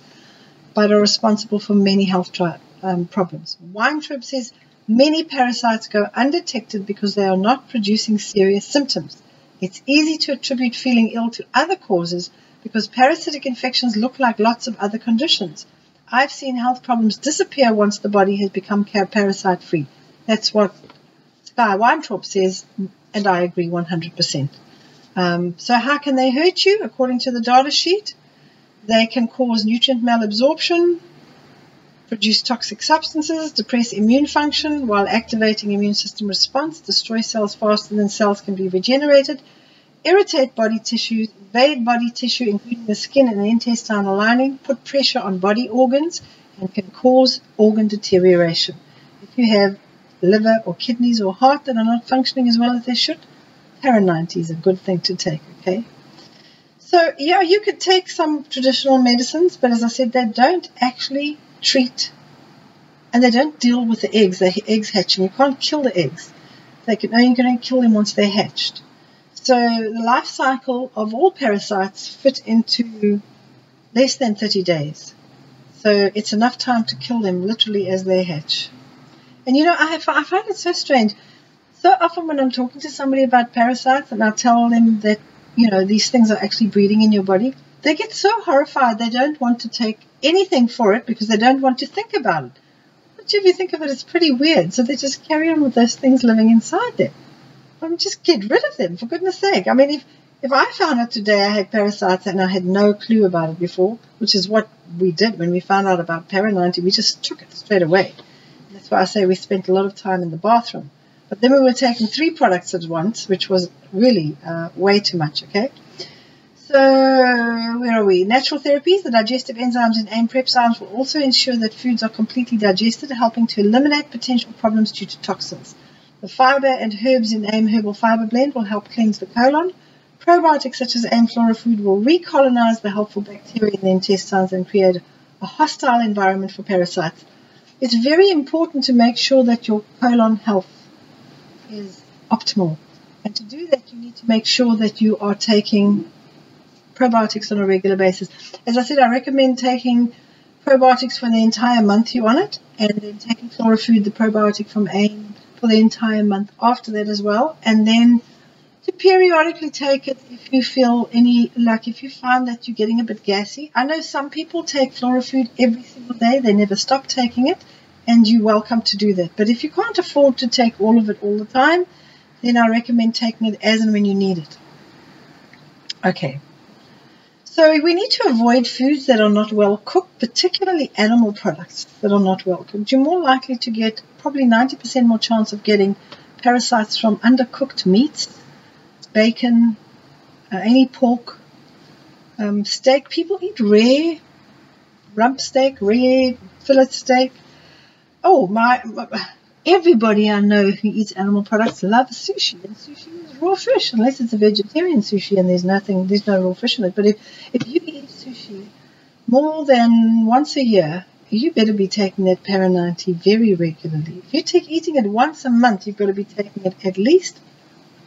but are responsible for many health tri um, problems. Weintraub says many parasites go undetected because they are not producing serious symptoms. It's easy to attribute feeling ill to other causes because parasitic infections look like lots of other conditions. I've seen health problems disappear once the body has become parasite-free. That's what Sky Weintraub says, and I agree one hundred percent. Um, so how can they hurt you? According to the data sheet, they can cause nutrient malabsorption, produce toxic substances, depress immune function while activating immune system response, destroy cells faster than cells can be regenerated, irritate body tissues, invade body tissue including the skin and the intestinal lining, put pressure on body organs, and can cause organ deterioration. If you have liver or kidneys or heart that are not functioning as well as they should, Para ninety is a good thing to take, okay? So, yeah, you could take some traditional medicines, but as I said, they don't actually treat, and they don't deal with the eggs. The eggs hatching. You can't kill the eggs. They can only going to kill them once they're hatched. So the life cycle of all parasites fit into less than thirty days. So it's enough time to kill them literally as they hatch. And you know, I, I find it so strange. So often when I'm talking to somebody about parasites and I tell them that, you know, these things are actually breeding in your body, They get so horrified they don't want to take anything for it because they don't want to think about it. Which, if you think of it, is pretty weird. So they just carry on with those things living inside them. I mean, just get rid of them, for goodness sake. I mean, if, if I found out today I had parasites and I had no clue about it before, which is what we did when we found out about Para ninety, we just took it straight away. That's why I say we spent a lot of time in the bathroom. But then we were taking three products at once, which was really uh, way too much, okay? So, where are we? Natural therapies, the digestive enzymes in AIM PrepZymes will also ensure that foods are completely digested, helping to eliminate potential problems due to toxins. The fiber and herbs in AIM Herbal Fiber Blend will help cleanse the colon. Probiotics such as AIM Flora Food will recolonize the helpful bacteria in the intestines and create a hostile environment for parasites. It's very important to make sure that your colon health is optimal. And to do that, you need to make sure that you are taking probiotics on a regular basis. As I said, I recommend taking probiotics for the entire month you're on it, and then taking Flora Food, the probiotic from AIM, for the entire month after that as well. And then to periodically take it if you feel any, like if you find that you're getting a bit gassy. I know some people take Flora Food every single day. They never stop taking it, and you're welcome to do that. But if you can't afford to take all of it all the time, then I recommend taking it as and when you need it. Okay. So we need to avoid foods that are not well cooked, particularly animal products that are not well cooked. You're more likely to get probably ninety percent more chance of getting parasites from undercooked meats, bacon, uh, any pork, um, steak. People eat rare rump steak, rare fillet steak. Oh, my, my, everybody I know who eats animal products loves sushi. And sushi is raw fish, unless it's a vegetarian sushi and there's nothing, there's no raw fish in it. But if, if you eat sushi more than once a year, you better be taking that Para ninety very regularly. If you take eating it once a month, you've got to be taking it at least.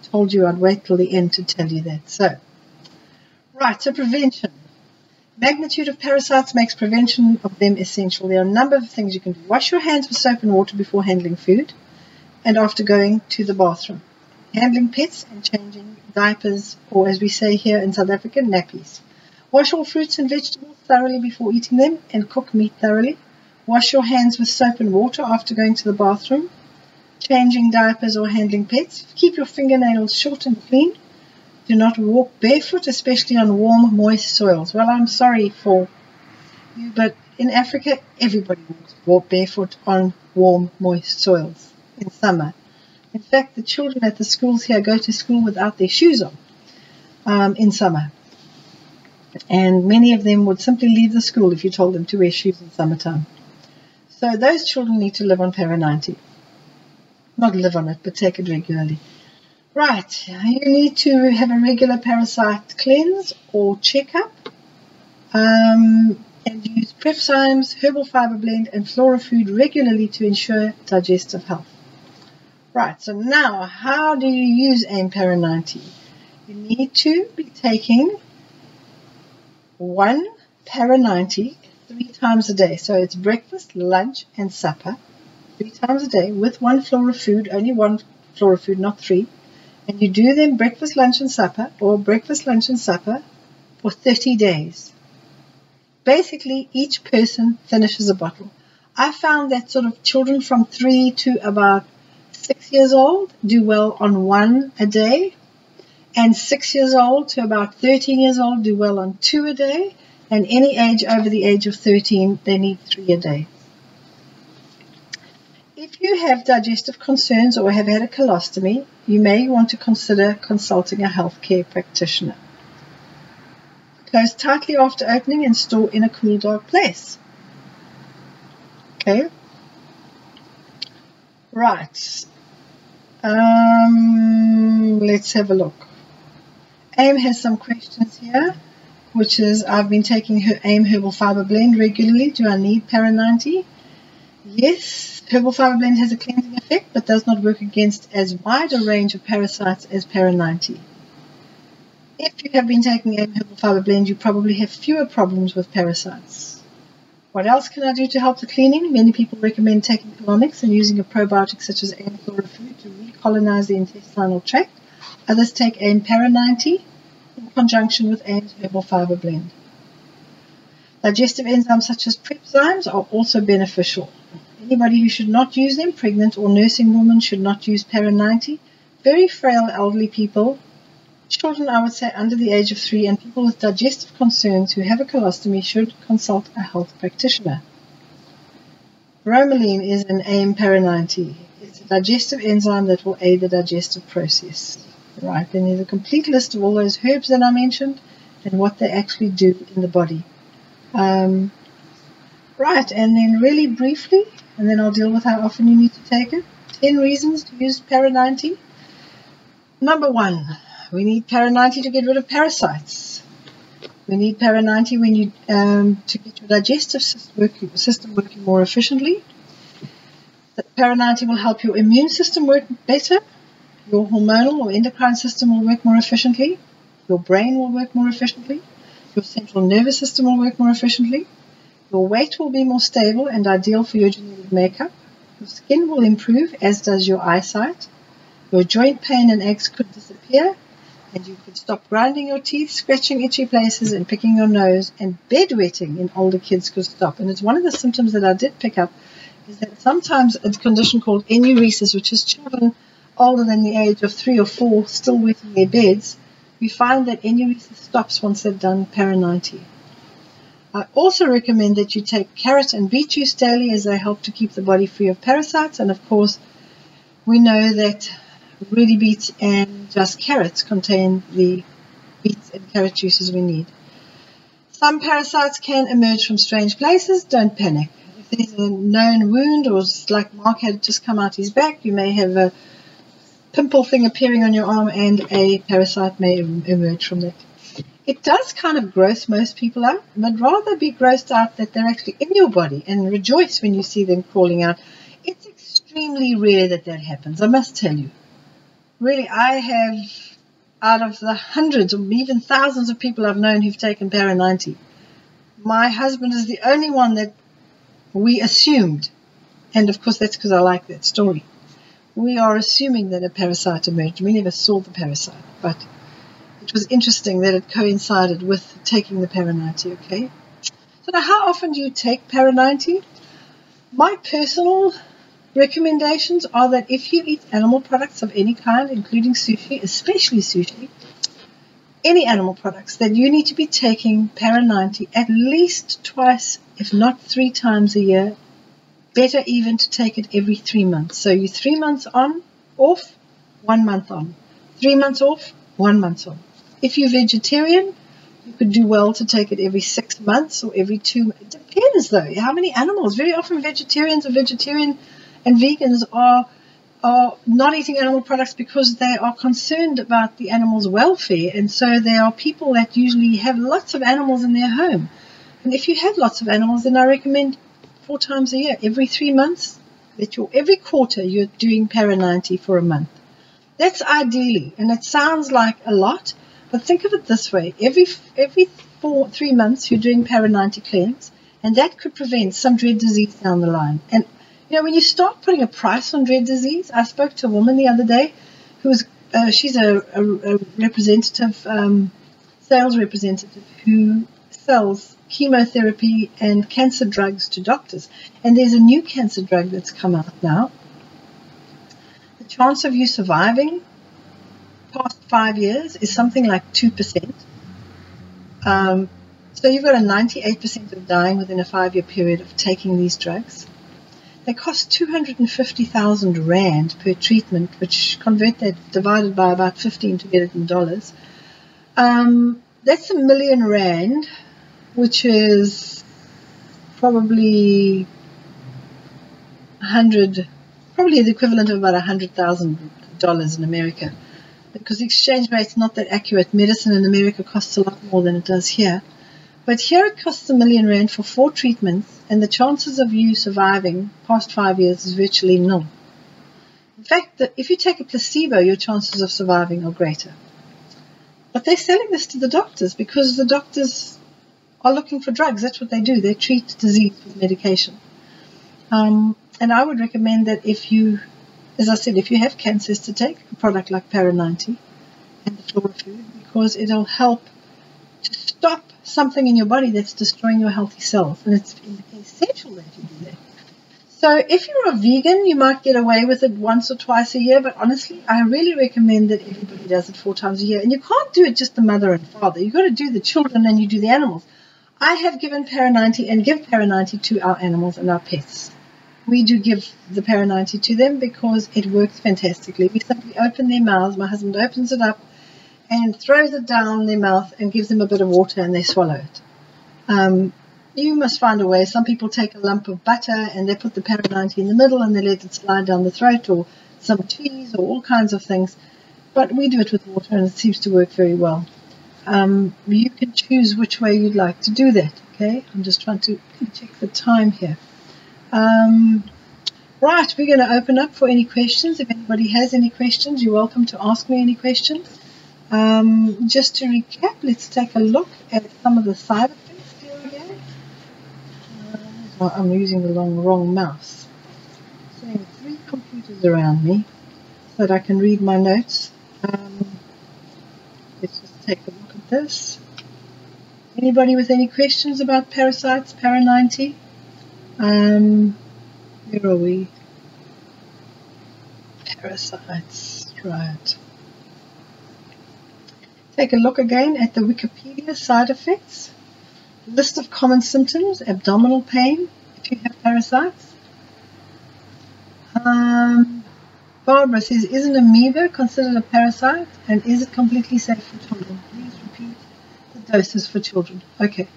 I told you I'd wait till the end to tell you that. So, right, so prevention. Magnitude of parasites makes prevention of them essential. There are a number of things you can do. Wash your hands with soap and water before handling food and after going to the bathroom. Handling pets and changing diapers, or as we say here in South Africa, nappies. Wash all fruits and vegetables thoroughly before eating them and cook meat thoroughly. Wash your hands with soap and water after going to the bathroom. Changing diapers or handling pets. Keep your fingernails short and clean. Do not walk barefoot, especially on warm, moist soils. Well, I'm sorry for you, but in Africa, everybody walks walk barefoot on warm, moist soils in summer. In fact, the children at the schools here go to school without their shoes on um, in summer. And many of them would simply leave the school if you told them to wear shoes in summertime. So those children need to live on Para ninety. Not live on it, but take it regularly. Right, you need to have a regular parasite cleanse or checkup, um, and use PrepZymes, Herbal Fiber Blend, and Flora Food regularly to ensure digestive health. Right, so now how do you use AIM Para ninety? You need to be taking one Para ninety three times a day. So it's breakfast, lunch, and supper three times a day with one Flora Food, only one Flora Food, not three. And you do them breakfast, lunch, and supper, or breakfast, lunch, and supper for thirty days. Basically, each person finishes a bottle. I found that sort of children from three to about six years old do well on one a day, and six years old to about thirteen years old do well on two a day, and any age over the age of thirteen, they need three a day. If you have digestive concerns or have had a colostomy, you may want to consider consulting a healthcare practitioner. Close tightly after opening and store in a cool, dark place. Okay. Right. Um, let's have a look. AIM has some questions here, which is, I've been taking her AIM Herbal Fiber Blend regularly. Do I need Para ninety? Yes, Herbal Fiber Blend has a cleansing effect but does not work against as wide a range of parasites as Para ninety. If you have been taking AIM Herbal Fiber Blend, you probably have fewer problems with parasites. What else can I do to help the cleaning? Many people recommend taking colonics and using a probiotic such as AIM Flora Food to recolonize the intestinal tract. Others take AIM Para ninety in conjunction with AIM Herbal Fiber Blend. Digestive enzymes such as Prepzymes are also beneficial. Anybody who should not use them, pregnant or nursing women, should not use para ninety. Very frail elderly people, children I would say under the age of three, and people with digestive concerns who have a colostomy should consult a health practitioner. Bromelain is an A M para ninety. It's a digestive enzyme that will aid the digestive process. Right, then there's a complete list of all those herbs that I mentioned and what they actually do in the body. Um, right, and then really briefly, and then I'll deal with how often you need to take it. ten reasons to use para ninety. Number one, we need para ninety to get rid of parasites. We need para ninety when you um, to get your digestive system working, system working more efficiently. para ninety will help your immune system work better. Your hormonal or endocrine system will work more efficiently. Your brain will work more efficiently. Your central nervous system will work more efficiently. Your weight will be more stable and ideal for your genetic makeup. Your skin will improve, as does your eyesight. Your joint pain and aches could disappear, and you could stop grinding your teeth, scratching itchy places, and picking your nose, and bedwetting in older kids could stop. And it's one of the symptoms that I did pick up, is that sometimes a condition called enuresis, which is children older than the age of three or four still wetting their beds, we find that enuresis stops once they've done para ninety. I also recommend that you take carrot and beet juice daily, as they help to keep the body free of parasites. And of course, we know that really beets and just carrots contain the beets and carrot juices we need. Some parasites can emerge from strange places. Don't panic. If there's a known wound, or it's like Mark had just come out his back, you may have a pimple thing appearing on your arm and a parasite may emerge from that. It does kind of gross most people out, but rather be grossed out that they're actually in your body and rejoice when you see them crawling out. It's extremely rare that that happens, I must tell you. Really, I have, out of the hundreds or even thousands of people I've known who've taken para ninety, my husband is the only one that we assumed, and of course that's because I like that story. We are assuming that a parasite emerged. We never saw the parasite, but it was interesting that it coincided with taking the para ninety, okay? So now, how often do you take para ninety? My personal recommendations are that if you eat animal products of any kind, including sushi, especially sushi, any animal products, then you need to be taking para ninety at least twice, if not three times a year. Better even to take it every three months. So you three months on, off, one month on. Three months off, one month on. If you're vegetarian, you could do well to take it every six months or every two. It depends, though, how many animals. Very often vegetarians or vegetarian and vegans are, are not eating animal products because they are concerned about the animal's welfare. And so there are people that usually have lots of animals in their home. And if you have lots of animals, then I recommend four times a year, every three months, that you're every quarter you're doing para ninety for a month. That's ideally, and it sounds like a lot, but think of it this way: every every four three months you're doing para ninety cleanse, and that could prevent some dread disease down the line. And you know, when you start putting a price on dread disease, I spoke to a woman the other day who was uh, she's a, a, a representative, um, sales representative who sells chemotherapy and cancer drugs to doctors. And there's a new cancer drug that's come out now. The chance of you surviving past five years is something like two percent. Um, so you've got a ninety-eight percent of dying within a five-year period of taking these drugs. They cost two hundred fifty thousand rand per treatment, which convert that, divided by about fifteen to get it in dollars. Um, that's a million rand, which is probably one hundred, probably the equivalent of about one hundred thousand dollars in America, because the exchange rate's not that accurate. Medicine in America costs a lot more than it does here. But here it costs a million rand for four treatments, and the chances of you surviving past five years is virtually nil. In fact, that if you take a placebo, your chances of surviving are greater. But they're selling this to the doctors because the doctors are looking for drugs. That's what they do. They treat disease with medication. Um, and I would recommend that if you, as I said, if you have cancers, to take a product like para ninety and the Flora Food, because it'll help to stop something in your body that's destroying your healthy cells, and it's essential that you do that. So if you're a vegan, you might get away with it once or twice a year, but honestly, I really recommend that everybody does it four times a year. And you can't do it just the mother and father. You've got to do the children and you do the animals. I have given Para ninety and give Para ninety to our animals and our pets. We do give the Para ninety to them because it works fantastically. We simply open their mouths. My husband opens it up and throws it down their mouth and gives them a bit of water, and they swallow it. Um, you must find a way. Some people take a lump of butter and they put the Para ninety in the middle and they let it slide down the throat, or some cheese or all kinds of things. But we do it with water and it seems to work very well. Um, you can choose which way you'd like to do that. Okay, I'm just trying to check the time here. Um, right, we're going to open up for any questions. If anybody has any questions, you're welcome to ask me any questions. Um, just to recap, let's take a look at some of the side effects here again. Um, I'm using the long, wrong mouse. So I have three computers around me so that I can read my notes. Um, let's just take a look at this. Anybody with any questions about parasites, Para ninety? Um, where are we? Parasites, right. Take a look again at the Wikipedia side effects. List of common symptoms: abdominal pain if you have parasites. Um, Barbara says, is an amoeba considered a parasite, and is it completely safe for children? Please repeat the doses for children. Okay.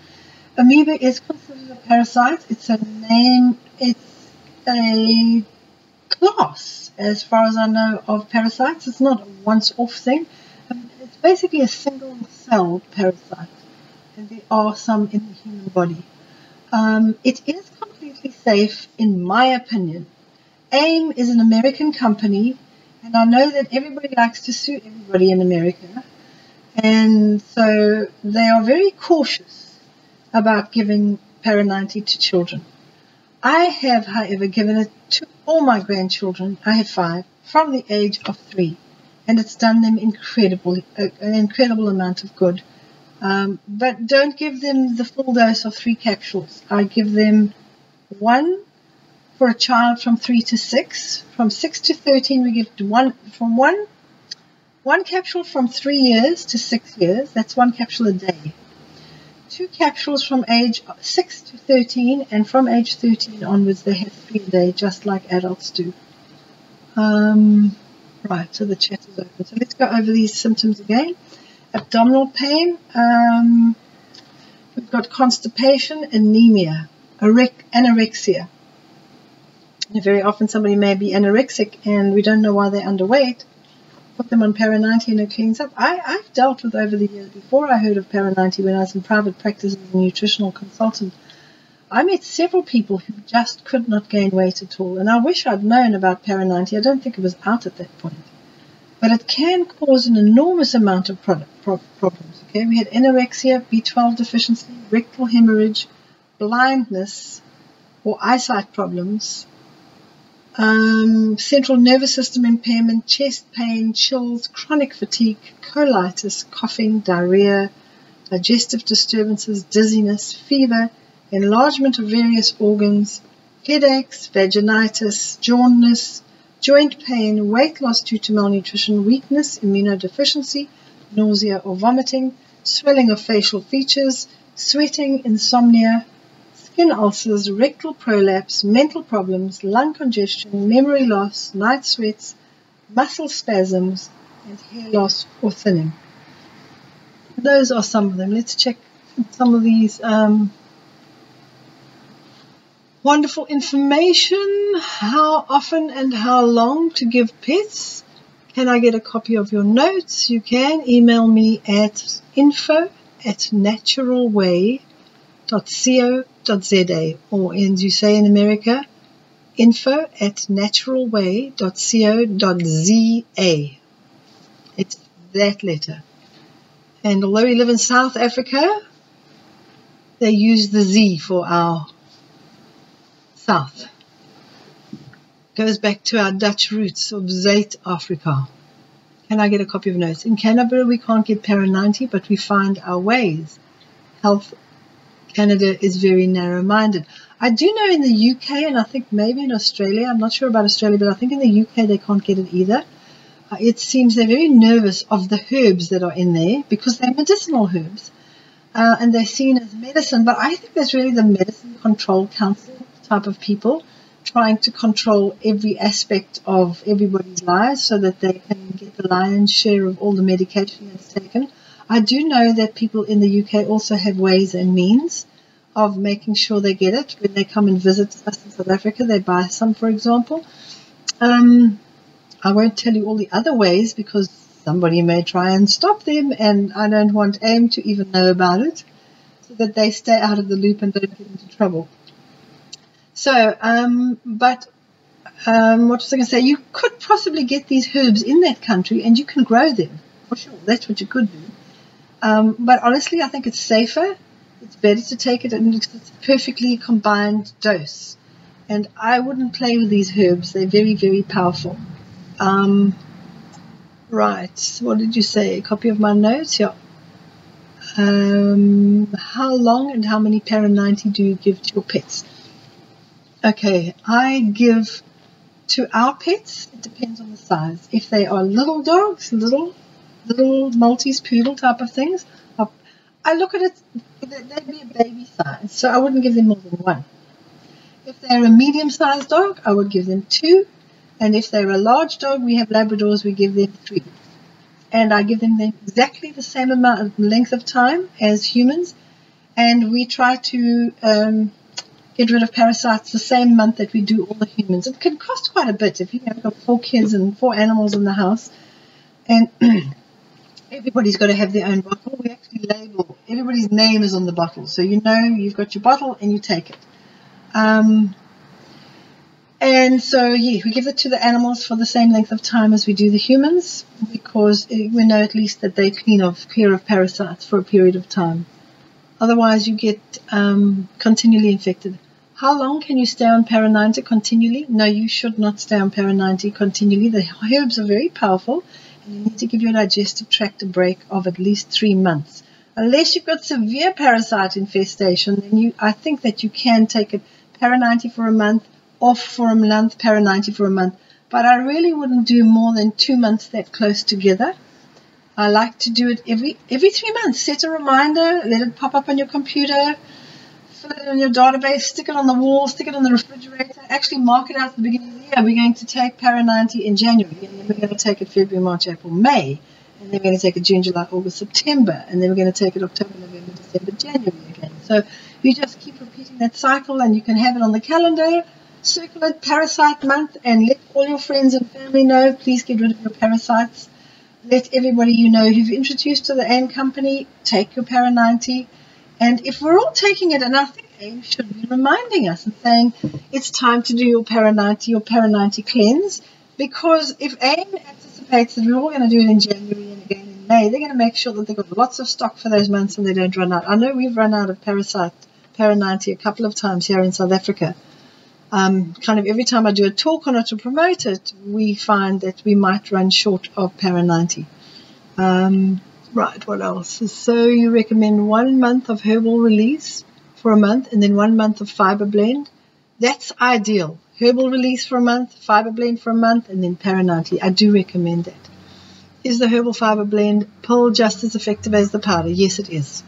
Amoeba is considered a parasite. It's a name, it's a class, as far as I know, of parasites. It's not a once-off thing. It's basically a single-cell parasite, and there are some in the human body. Um, it is completely safe, in my opinion. AIM is an American company, and I know that everybody likes to sue everybody in America, and so they are very cautious about giving Para ninety to children. I have, however, given it to all my grandchildren, I have five, from the age of three, and it's done them incredible, uh, an incredible amount of good. Um, but don't give them the full dose of three capsules. I give them one for a child from three to six. From six to thirteen, we give one from one, one capsule from three years to six years. That's one capsule a day. Two capsules from age six to thirteen, and from age thirteen onwards they have three a day, just like adults do. Um, right, so the chat is open. So let's go over these symptoms again. Abdominal pain, um, we've got constipation, anemia, anorexia. Very often somebody may be anorexic and we don't know why they're underweight. Put them on Para ninety and it cleans up. I, I've dealt with over the years. Before I heard of Para ninety, when I was in private practice as a nutritional consultant, I met several people who just could not gain weight at all. And I wish I'd known about Para ninety. I don't think it was out at that point. But it can cause an enormous amount of product, pro problems. Okay, we had anorexia, B twelve deficiency, rectal hemorrhage, blindness or eyesight problems, Um, central nervous system impairment, chest pain, chills, chronic fatigue, colitis, coughing, diarrhea, digestive disturbances, dizziness, fever, enlargement of various organs, headaches, vaginitis, jaundice, joint pain, weight loss due to malnutrition, weakness, immunodeficiency, nausea or vomiting, swelling of facial features, sweating, insomnia, skin ulcers, rectal prolapse, mental problems, lung congestion, memory loss, night sweats, muscle spasms, and hair loss or thinning. Those are some of them. Let's check some of these um, wonderful information. How often and how long to give pets? Can I get a copy of your notes? You can email me at info at naturalway dot co dot za, or as you say in America, info at naturalway dot co dot za. It's that letter. And although we live in South Africa, they use the Z for our South. Goes back to our Dutch roots of Zuid-Afrika. Can I get a copy of notes? In Canberra, we can't get Para ninety, but we find our ways. Health Canada is very narrow-minded. I do know in the U K, and I think maybe in Australia, I'm not sure about Australia, but I think in the U K they can't get it either. Uh, it seems they're very nervous of the herbs that are in there because they're medicinal herbs, uh, and they're seen as medicine. But I think that's really the Medicine Control Council type of people trying to control every aspect of everybody's lives so that they can get the lion's share of all the medication that's taken. I do know that people in the U K also have ways and means of making sure they get it. When they come and visit us in South Africa, they buy some, for example. Um, I won't tell you all the other ways because somebody may try and stop them, and I don't want A I M to even know about it so that they stay out of the loop and don't get into trouble. So, um, but um, what was I going to say? You could possibly get these herbs in that country and you can grow them, for sure. That's what you could do. Um, but honestly, I think it's safer. It's better to take it in a perfectly combined dose. And I wouldn't play with these herbs. They're very, very powerful. Um, right. What did you say? A copy of my notes? Yeah. Um, how long and how many Para ninety do you give to your pets? Okay. I give to our pets. It depends on the size. If they are little dogs, little little Maltese poodle type of things, I look at it, they'd be a baby size, so I wouldn't give them more than one. If they're a medium-sized dog, I would give them two, and if they're a large dog, we have Labradors, we give them three. And I give them exactly the same amount of length of time as humans, and we try to um, get rid of parasites the same month that we do all the humans. It can cost quite a bit if you have got four kids and four animals in the house, and everybody's got to have their own bottle. We actually label, everybody's name is on the bottle. So you know you've got your bottle and you take it. Um, and so, yeah, we give it to the animals for the same length of time as we do the humans because we know at least that they clean off, clear of parasites for a period of time. Otherwise, you get um, continually infected. How long can you stay on Para ninety continually? No, you should not stay on Para ninety continually. The herbs are very powerful. You need to give your digestive tract a break of at least three months. Unless you've got severe parasite infestation, then you, I think that you can take it Para ninety for a month, off for a month, Para ninety for a month. But I really wouldn't do more than two months that close together. I like to do it every every three months. Set a reminder, let it pop up on your computer, fill it in your database, stick it on the wall, stick it on the refrigerator. Actually mark it out at the beginning. Yeah, we're going to take Para ninety in January, and then we're going to take it February, March, April, May, and then we're going to take it June, July, August, September, and then we're going to take it October, November, December, January again. So you just keep repeating that cycle, and you can have it on the calendar, circle it, parasite month, and let all your friends and family know, please get rid of your parasites. Let everybody you know who've introduced to the A I M company take your Para ninety. And if we're all taking it, and I think A I M should be reminding us and saying it's time to do your Para ninety, your Para ninety cleanse, because if A I M anticipates that we're all going to do it in January and again in May, they're going to make sure that they've got lots of stock for those months and they don't run out. I know we've run out of parasite Para ninety a couple of times here in South Africa. Um, kind of every time I do a talk on it to promote it, we find that we might run short of Para ninety. Um, Right, what else? So you recommend one month of herbal release for a month and then one month of fiber blend. That's ideal. Herbal release for a month, fiber blend for a month, and then Para ninety. I do recommend that. Is the herbal fiber blend pill just as effective as the powder? Yes, it is.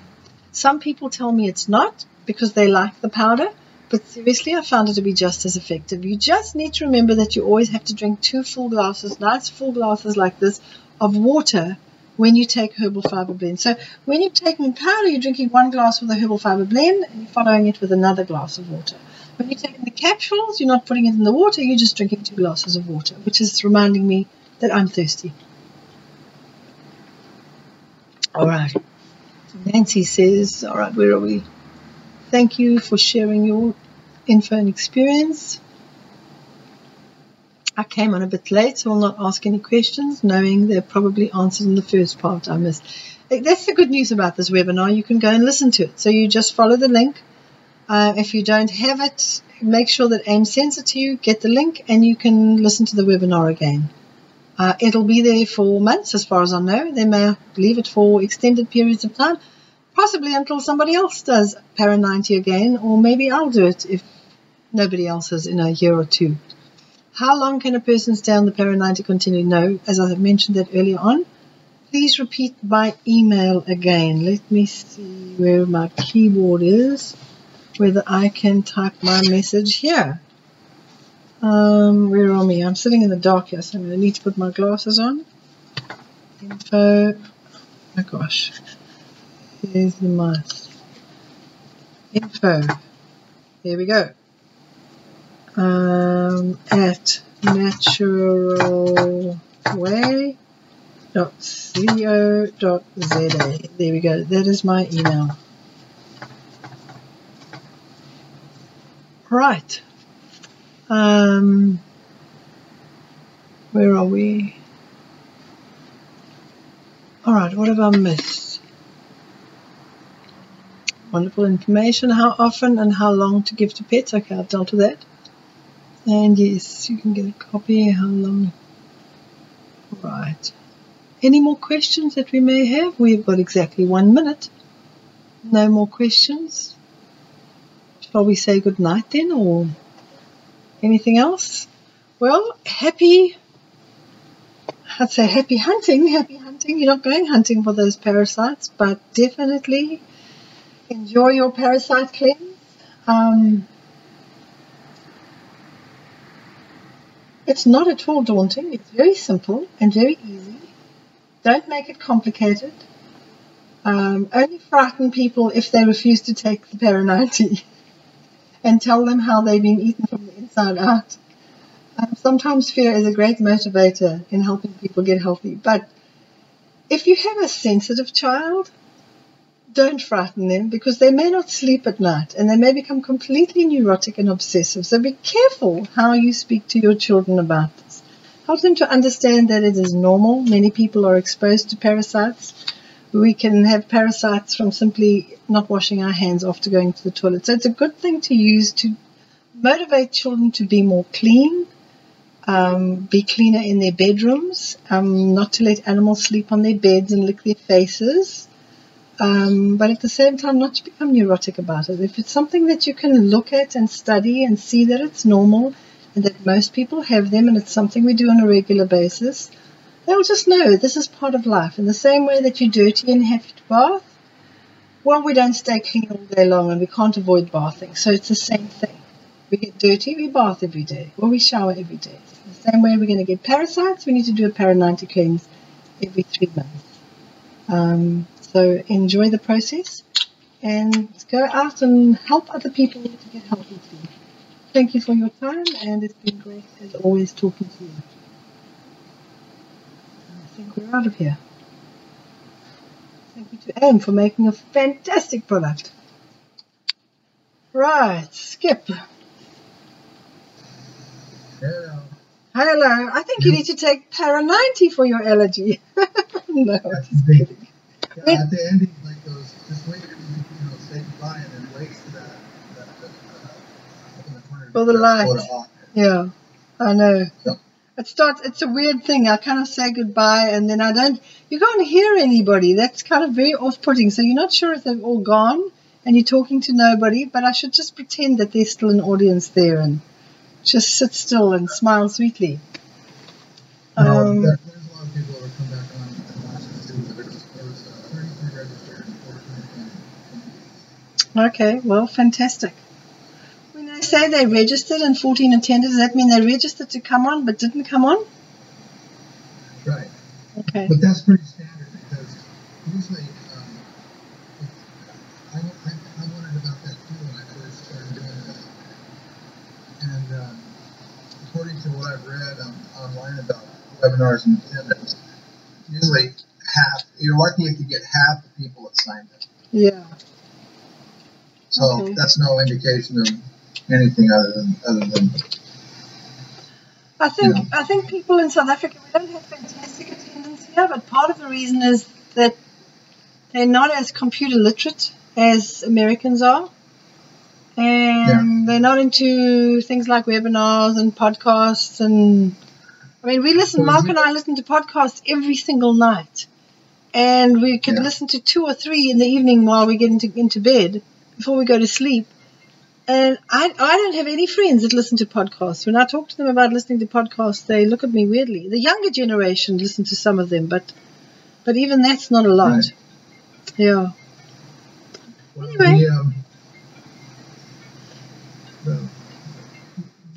Some people tell me it's not because they like the powder, but seriously, I found it to be just as effective. You just need to remember that you always have to drink two full glasses, nice full glasses like this, of water when you take herbal fiber blend. So when you're taking powder, you're drinking one glass with a herbal fiber blend and you're following it with another glass of water. When you're taking the capsules, you're not putting it in the water, you're just drinking two glasses of water, which is reminding me that I'm thirsty. All right. Nancy says, all right, where are we? Thank you for sharing your info and experience. I came on a bit late, so I'll not ask any questions, knowing they're probably answered in the first part I missed. That's the good news about this webinar. You can go and listen to it. So you just follow the link. Uh, if you don't have it, make sure that A I M sends it to you. Get the link, and you can listen to the webinar again. Uh, it'll be there for months, as far as I know. They may leave it for extended periods of time. possibly until somebody else does Para ninety again, or maybe I'll do it if nobody else has in a year or two. How long can a person stay on the Para ninety continuing? No, as I mentioned that earlier on. Please repeat by email again. Let me see where my keyboard is, whether I can type my message here. Um, where are we? I'm sitting in the dark here, so I'm going to need to put my glasses on. Info. Oh gosh. Here's the mice. Info. There we go. Um, at naturalway dot co dot z a. There we go. That is my email. Right. Um, where are we? All right. What have I missed? Wonderful information. How often and how long to give to pets. Okay, I've dealt with that. And yes, you can get a copy. How long? All right. Any more questions that we may have? We've got exactly one minute. No more questions. Shall we say good night then, or anything else? Well, happy, I'd say happy hunting, happy hunting. You're not going hunting for those parasites, but definitely enjoy your parasite cleanse. Um, it's not at all daunting. It's very simple and very easy. Don't make it complicated. Um, only frighten people if they refuse to take the Para ninety. And tell them how they've been eaten from the inside out. Um, sometimes fear is a great motivator in helping people get healthy. But if you have a sensitive child, don't frighten them, because they may not sleep at night and they may become completely neurotic and obsessive. So be careful how you speak to your children about this. Help them to understand that it is normal. Many people are exposed to parasites. We can have parasites from simply not washing our hands after going to the toilet. So it's a good thing to use to motivate children to be more clean, um, be cleaner in their bedrooms, um, not to let animals sleep on their beds and lick their faces, um, but at the same time not to become neurotic about it. If it's something that you can look at and study and see that it's normal and that most people have them and it's something we do on a regular basis, they'll just know this is part of life. In the same way that you dirty and have to bath, well, we don't stay clean all day long and we can't avoid bathing. So it's the same thing. We get dirty, we bath every day, or we shower every day. In the same way we're going to get parasites, we need to do a Para ninety cleanse every three months. Um, so enjoy the process and go out and help other people to get healthy too. Thank you for your time, and it's been great as always talking to you. We're out of here. Thank you to AIM for making a fantastic product. Right, Skip. Hello. Hello. I think you need to take Para ninety for your allergy. No, I'm just kidding. Yeah, at the ending, like those, just wait, you know, say goodbye and then wait for that. that uh, for the light. Yeah, I know. Yep. It starts, it's a weird thing. I kind of say goodbye and then I don't, you can't hear anybody. That's kind of very off-putting. So you're not sure if they've all gone and you're talking to nobody, but I should just pretend that there's still an audience there and just sit still and smile sweetly. Um, um, there's a lot of people that come back on and watch the students that are just thirty-three registered and fourteen. Okay, well, fantastic. Say they registered and fourteen attended, does that mean they registered to come on but didn't come on? Right. Okay. But that's pretty standard, because usually um, I, I, I wondered about that too when I first started doing this. And um, according to what I've read um, online about webinars and attendance, usually half, you're lucky if you get half the people that signed up. Yeah. So okay. That's no indication of anything other than, other than I think you know. I think people in South Africa, we don't have fantastic attendance here, but part of the reason is that they're not as computer literate as Americans are, and yeah. They're not into things like webinars and podcasts. And I mean, we listen, Mark and I listen to podcasts every single night, and we could yeah. listen to two or three in the evening while we get into, into bed before we go to sleep. And I, I don't have any friends that listen to podcasts. When I talk to them about listening to podcasts, they look at me weirdly. The younger generation listen to some of them, but but even that's not a lot. Right. Yeah. Well, anyway. The, um,